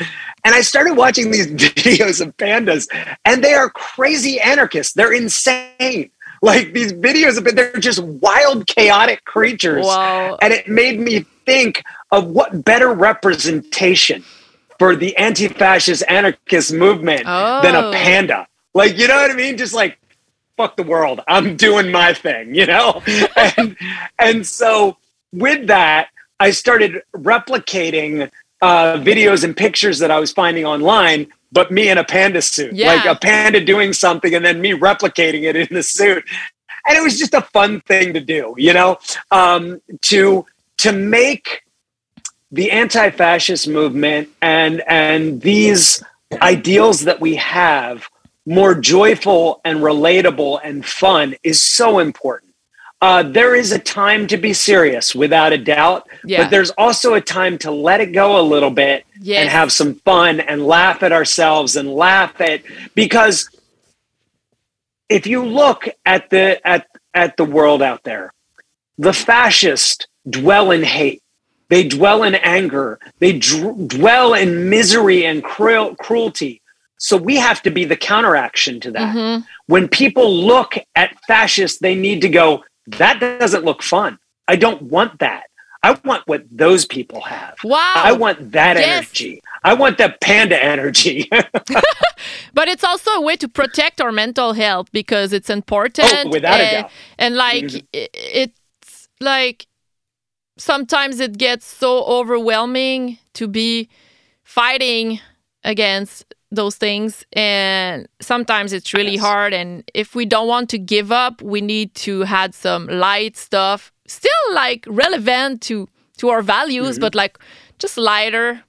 And I started watching these videos of pandas and they are crazy anarchists. They're insane. Like these videos of it, they're just wild, chaotic creatures. Wow. And it made me think of what better representation for the anti-fascist anarchist movement oh. than a panda. Like, you know what I mean? Just like, fuck the world. I'm doing my thing, you know? and, and so with that, I started replicating uh, videos and pictures that I was finding online, but me in a panda suit, yeah. like a panda doing something and then me replicating it in the suit. And it was just a fun thing to do, you know, um, to, to make the anti-fascist movement and and these ideals that we have more joyful and relatable and fun is so important. Uh, there is a time to be serious, without a doubt, yeah. but there's also a time to let it go a little bit yes. and have some fun and laugh at ourselves and laugh at, because if you look at the at at the world out there, the fascists dwell in hate. They dwell in anger. They d- dwell in misery and cru- cruelty. So we have to be the counteraction to that. Mm-hmm. When people look at fascists, they need to go, That doesn't look fun. I don't want that. I want what those people have. Wow. I want that yes. energy. I want the panda energy. But it's also a way to protect our mental health because it's important. Oh, without and, a doubt. And like, mm-hmm. it's like, sometimes it gets so overwhelming to be fighting against those things. And sometimes it's really yes. hard. And if we don't want to give up, we need to add some light stuff. Still like relevant to to our values, mm-hmm. but like just lighter.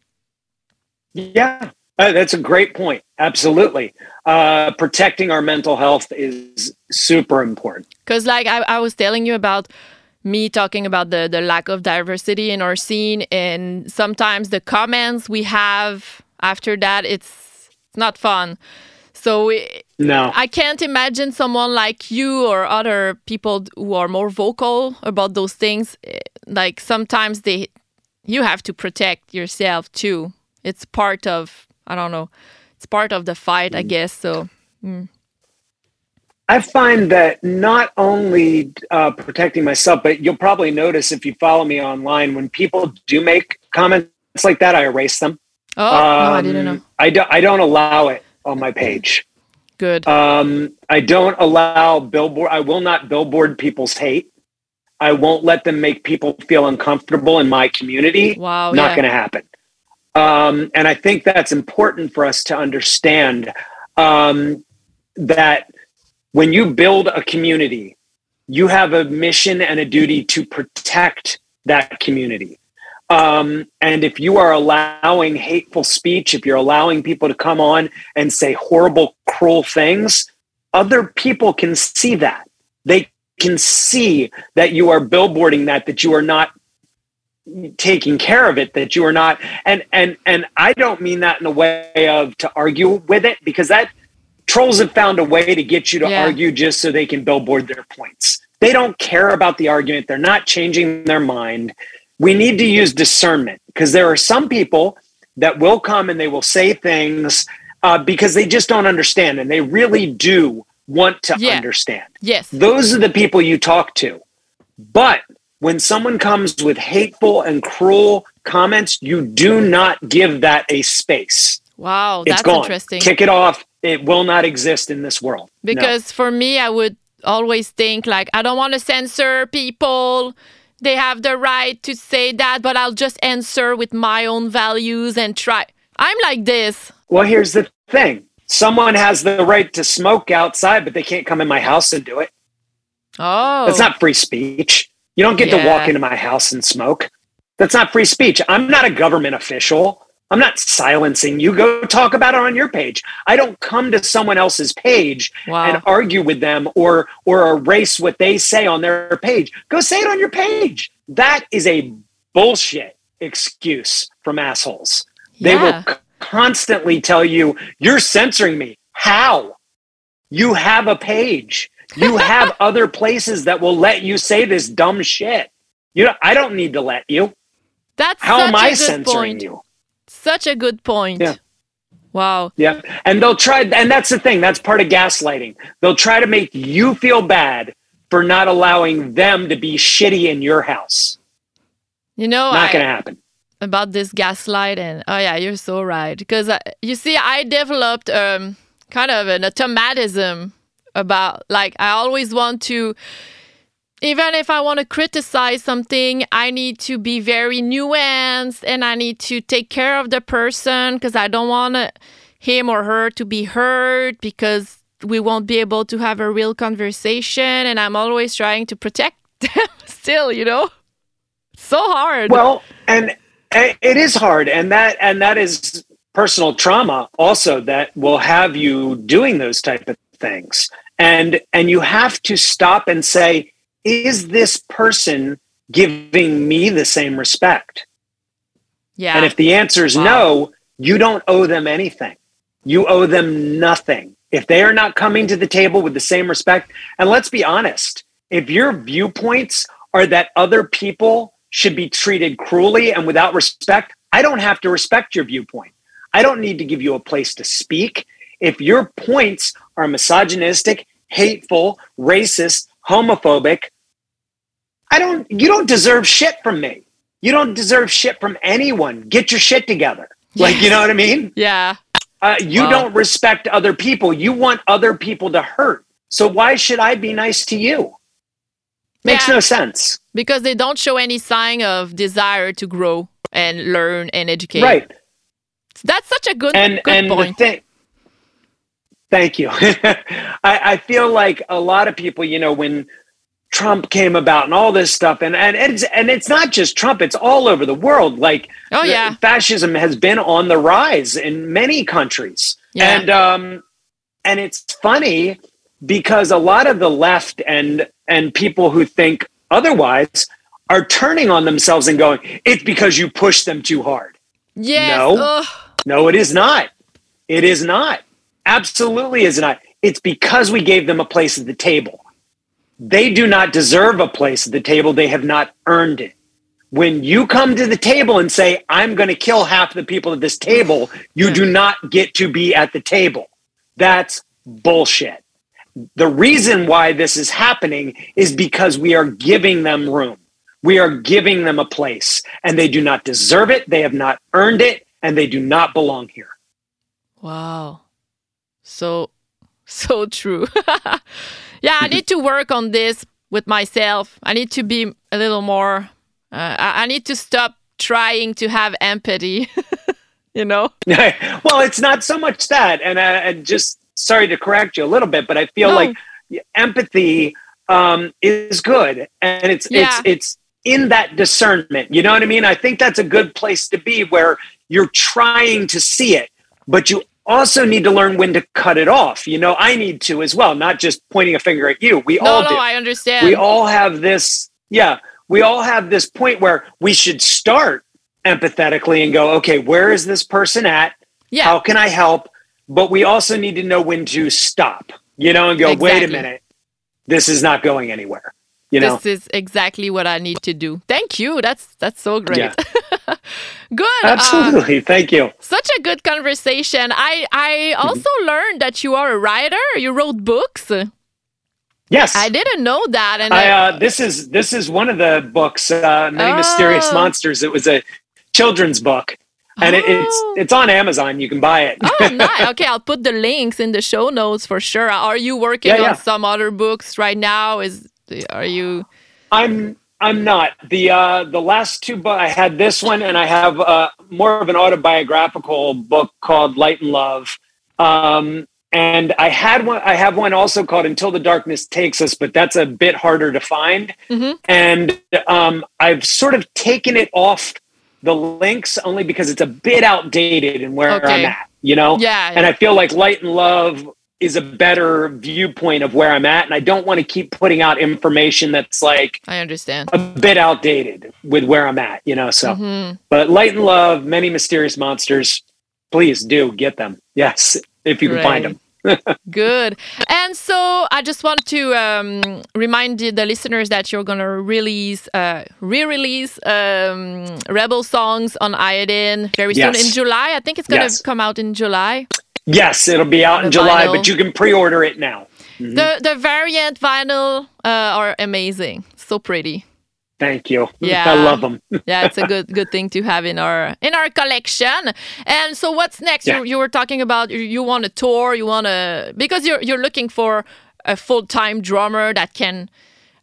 Yeah, uh, that's a great point. Absolutely. Uh, protecting our mental health is super important. Because like I, I was telling you about me talking about the, the lack of diversity in our scene, and sometimes the comments we have after that, it's not fun. So it, no. I can't imagine someone like you or other people who are more vocal about those things. Like sometimes they, you have to protect yourself too. It's part of, I don't know, it's part of the fight, I guess. So mm. I find that not only uh, protecting myself, but you'll probably notice if you follow me online, when people do make comments like that, I erase them. Oh, um, no, I didn't know. I, do, I don't allow it on my page. Good. Um, I don't allow billboard. I will not billboard people's hate. I won't let them make people feel uncomfortable in my community. Wow. Not yeah. going to happen. Um, and I think that's important for us to understand um, that when you build a community, you have a mission and a duty to protect that community. Um, and if you are allowing hateful speech, if you're allowing people to come on and say horrible, cruel things, other people can see that. They can see that you are billboarding that, that you are not taking care of it, that you are not. And, and, and I don't mean that in a way of to argue with it, because that trolls have found a way to get you to yeah. argue just so they can billboard their points. They don't care about the argument. They're not changing their mind. We need to use discernment, because there are some people that will come and they will say things uh, because they just don't understand, and they really do want to yeah. understand. Yes. Those are the people you talk to. But when someone comes with hateful and cruel comments, you do not give that a space. Wow, that's it's gone. Interesting. Kick it off. It will not exist in this world. Because no. for me, I would always think like, I don't want to censor people. They have the right to say that, but I'll just answer with my own values and try. I'm like this. Well, here's the thing. Someone has the right to smoke outside, but they can't come in my house and do it. Oh. That's not free speech. You don't get yeah. to walk into my house and smoke. That's not free speech. I'm not a government official. I'm not silencing you. Go talk about it on your page. I don't come to someone else's page wow. and argue with them or or erase what they say on their page. Go say it on your page. That is a bullshit excuse from assholes. Yeah. They will c- constantly tell you, you're censoring me. How? You have a page. You have other places that will let you say this dumb shit. You know, I don't need to let you. That's How such am I a good censoring point. You? Such a good point. Yeah. Wow. Yeah. And they'll try. And that's the thing. That's part of gaslighting. They'll try to make you feel bad for not allowing them to be shitty in your house. You know, not going to happen. About this gaslight. And oh, yeah, you're so right. Because uh, you see, I developed um, kind of an automatism about like I always want to. Even if I want to criticize something, I need to be very nuanced and I need to take care of the person because I don't want him or her to be hurt because we won't be able to have a real conversation. And I'm always trying to protect them still, you know? So hard. Well, and it is hard. And that and that is personal trauma also that will have you doing those type of things. And and you have to stop and say, is this person giving me the same respect? Yeah. And if the answer is wow. no, you don't owe them anything. You owe them nothing. If they are not coming to the table with the same respect, and let's be honest, if your viewpoints are that other people should be treated cruelly and without respect, I don't have to respect your viewpoint. I don't need to give you a place to speak. If your points are misogynistic, hateful, racist, homophobic, I don't, you don't deserve shit from me. You don't deserve shit from anyone. Get your shit together. Like, you know what I mean? Yeah. Uh, you well. don't respect other people. You want other people to hurt. So why should I be nice to you? Makes yeah. no sense. Because they don't show any sign of desire to grow and learn and educate. Right. That's such a good, and, good and point. The thing, thank you. I, I feel like a lot of people, you know, when Trump came about and all this stuff, and, and it's and it's not just Trump, it's all over the world. Like, oh, yeah. fascism has been on the rise in many countries. Yeah. And um, and it's funny because a lot of the left and and people who think otherwise are turning on themselves and going, it's because you push them too hard. Yes. No, Ugh. no, it is not. It is not. Absolutely is not. It's because we gave them a place at the table. They do not deserve a place at the table. They have not earned it. When you come to the table and say, I'm going to kill half the people at this table, you yeah. do not get to be at the table. That's bullshit. The reason why this is happening is because we are giving them room. We are giving them a place, and they do not deserve it. They have not earned it, and they do not belong here. Wow. So, so true. Yeah, I need to work on this with myself. I need to be a little more, uh, I need to stop trying to have empathy, you know? Well, it's not so much that, and I, I just, sorry to correct you a little bit, but I feel no. like empathy um, is good, and it's yeah. it's it's in that discernment, you know what I mean? I think that's a good place to be where you're trying to see it, but you also need to learn when to cut it off. You know, I need to as well, not just pointing a finger at you. We no, all do. No, I understand. We all have this, yeah, we all have this point where we should start empathetically and go, okay, where is this person at? Yeah. How can I help? But we also need to know when to stop, you know, and go, exactly. wait a minute, this is not going anywhere. You know? This is exactly what I need to do. Thank you. That's that's so great. Yeah. Good. Absolutely. Um, Thank you. Such a good conversation. I, I also learned that you are a writer. You wrote books. Yes. I didn't know that. And I, uh, this is this is one of the books, uh, Many oh. Mysterious Monsters. It was a children's book. And oh. it, it's it's on Amazon. You can buy it. Oh, nice. Okay, I'll put the links in the show notes for sure. Are you working yeah, yeah. on some other books right now? Is are you? I'm I'm not. The uh, the last two books I had this one, and I have uh, more of an autobiographical book called Light and Love. Um, and I had one. I have one also called Until the Darkness Takes Us, but that's a bit harder to find. Mm-hmm. And um, I've sort of taken it off the links only because it's a bit outdated and where okay. I'm at, you know? Yeah, yeah. And I feel like Light and Love is a better viewpoint of where I'm at. And I don't want to keep putting out information that's like, I understand, a bit outdated with where I'm at, you know? So, mm-hmm. but Light and Love, Many Mysterious Monsters, please do get them. Yes. If you can right. find them. Good. And so I just want to um, remind the, the listeners that you're going to release, uh, re-release um, Rebel Songs on Iodine very yes. soon in July. I think it's going to yes. come out in July. Yes, it'll be out the in July, vinyl. But you can pre-order it now. Mm-hmm. The the variant vinyl uh, are amazing. So pretty. Thank you. Yeah. I love them. Yeah, it's a good good thing to have in our in our collection. And so what's next? Yeah. You, you were talking about you, you want a tour, you want to because you're you're looking for a full-time drummer that can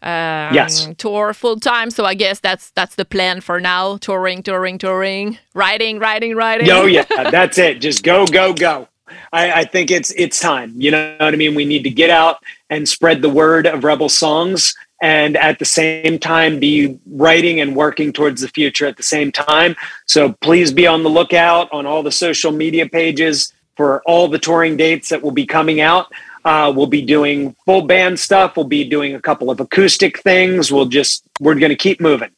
um, yes. tour full-time. So I guess that's that's the plan for now. Touring, touring, touring, writing, writing, writing. Oh yeah, that's it. Just go, go, go. I, I think it's it's time. You know what I mean? We need to get out and spread the word of Rebel Songs. And at the same time, be writing and working towards the future at the same time. So please be on the lookout on all the social media pages for all the touring dates that will be coming out. Uh, we'll be doing full band stuff. We'll be doing a couple of acoustic things. We'll just, we're going to keep moving.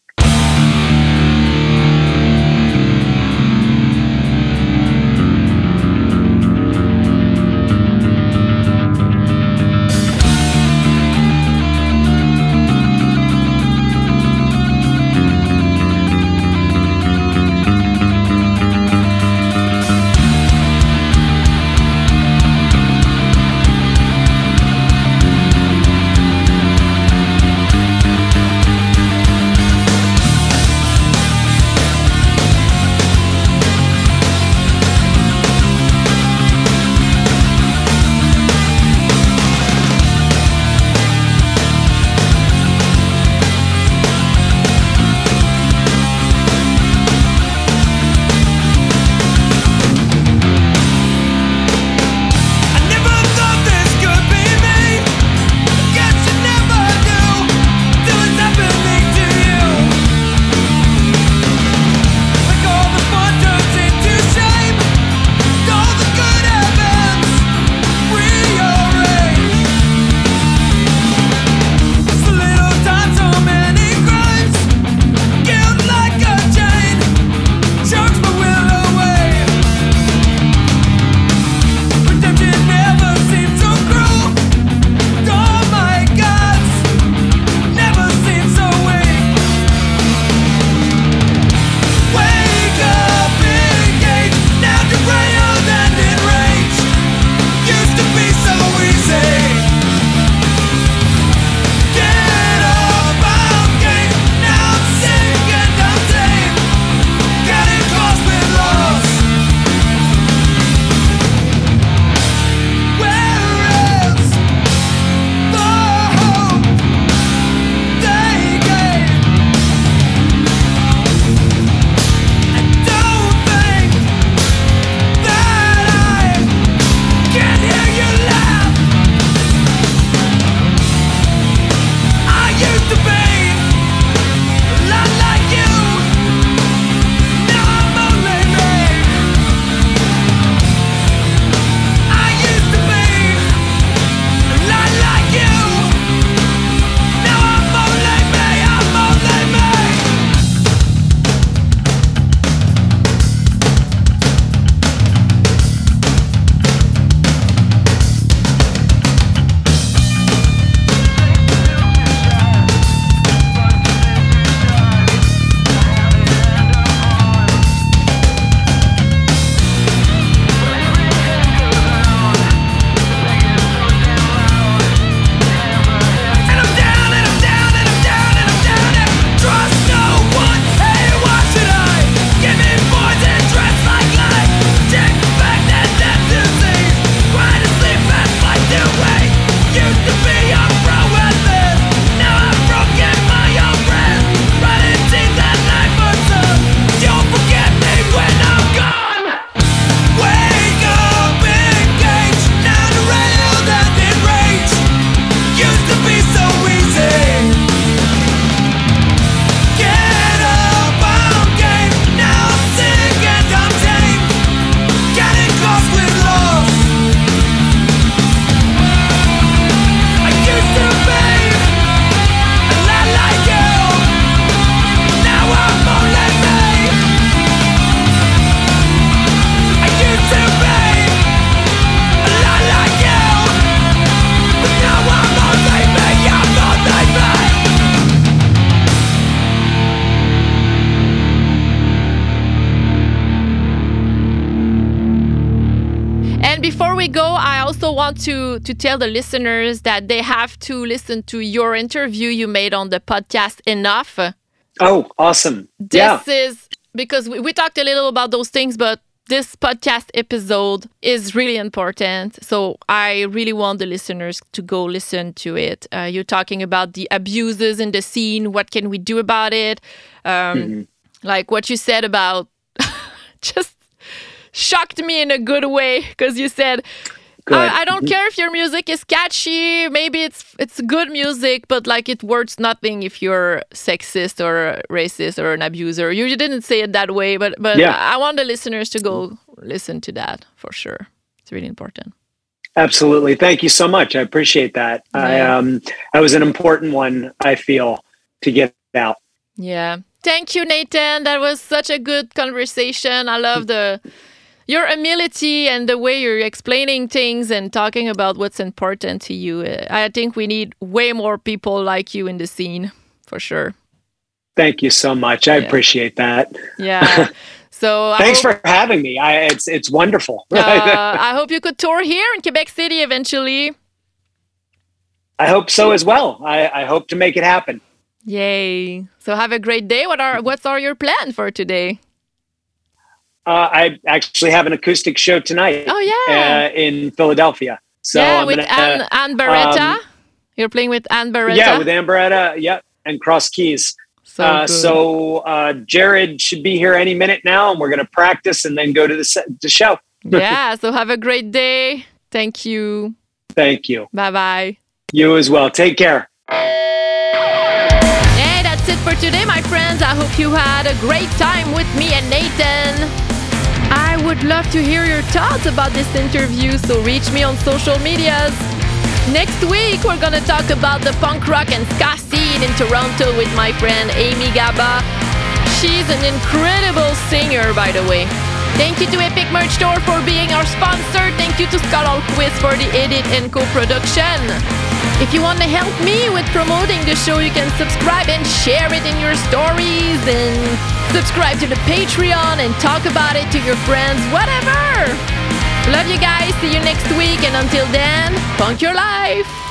before we go, I also want to to tell the listeners that they have to listen to your interview you made on the podcast Enough. Oh, awesome. This yeah. is because we, we talked a little about those things, but this podcast episode is really important. So I really want the listeners to go listen to it. Uh, you're talking about the abuses in the scene. What can we do about it? Um, mm-hmm. Like what you said about just shocked me in a good way, because you said, I, I don't mm-hmm. care if your music is catchy. Maybe it's it's good music, but like it worth nothing if you're sexist or racist or an abuser. You, you didn't say it that way, but but yeah. I want the listeners to go listen to that for sure. It's really important. Absolutely, thank you so much. I appreciate that. Yeah. I um I was an important one, I feel, to get out. Yeah, thank you, Nathan. That was such a good conversation. I love the. Your humility and the way you're explaining things and talking about what's important to you. I think we need way more people like you in the scene, for sure. Thank you so much. I yeah. appreciate that. Yeah. So Thanks I hope, for having me. I, it's it's wonderful. uh, I hope you could tour here in Quebec City eventually. I hope so as well. I, I hope to make it happen. Yay. So have a great day. What are What's are your plan for today? Uh, I actually have an acoustic show tonight. Oh, yeah. Uh, in Philadelphia. So yeah, I'm with gonna, Anne, uh, Anne Barretta. Um, You're playing with Anne Barretta? Yeah, with Anne Barretta. Yeah, and Cross Keys. So, uh, so uh, Jared should be here any minute now, and we're going to practice and then go to the, se- the show. Yeah, so have a great day. Thank you. Thank you. Bye-bye. You as well. Take care. Hey, that's it for today, my friends. I hope you had a great time with me and Nathan. I would love to hear your thoughts about this interview, so reach me on social medias. Next week, we're going to talk about the punk rock and ska scene in Toronto with my friend Amy Gaba. She's an incredible singer, by the way. Thank you to Epic Merch Store for being our sponsor. Thank you to Skull All Quiz for the edit and co-production. If you want to help me with promoting the show, you can subscribe and share it in your stories and... subscribe to the Patreon and talk about it to your friends, whatever. Love you guys. See you next week. And until then, punk your life.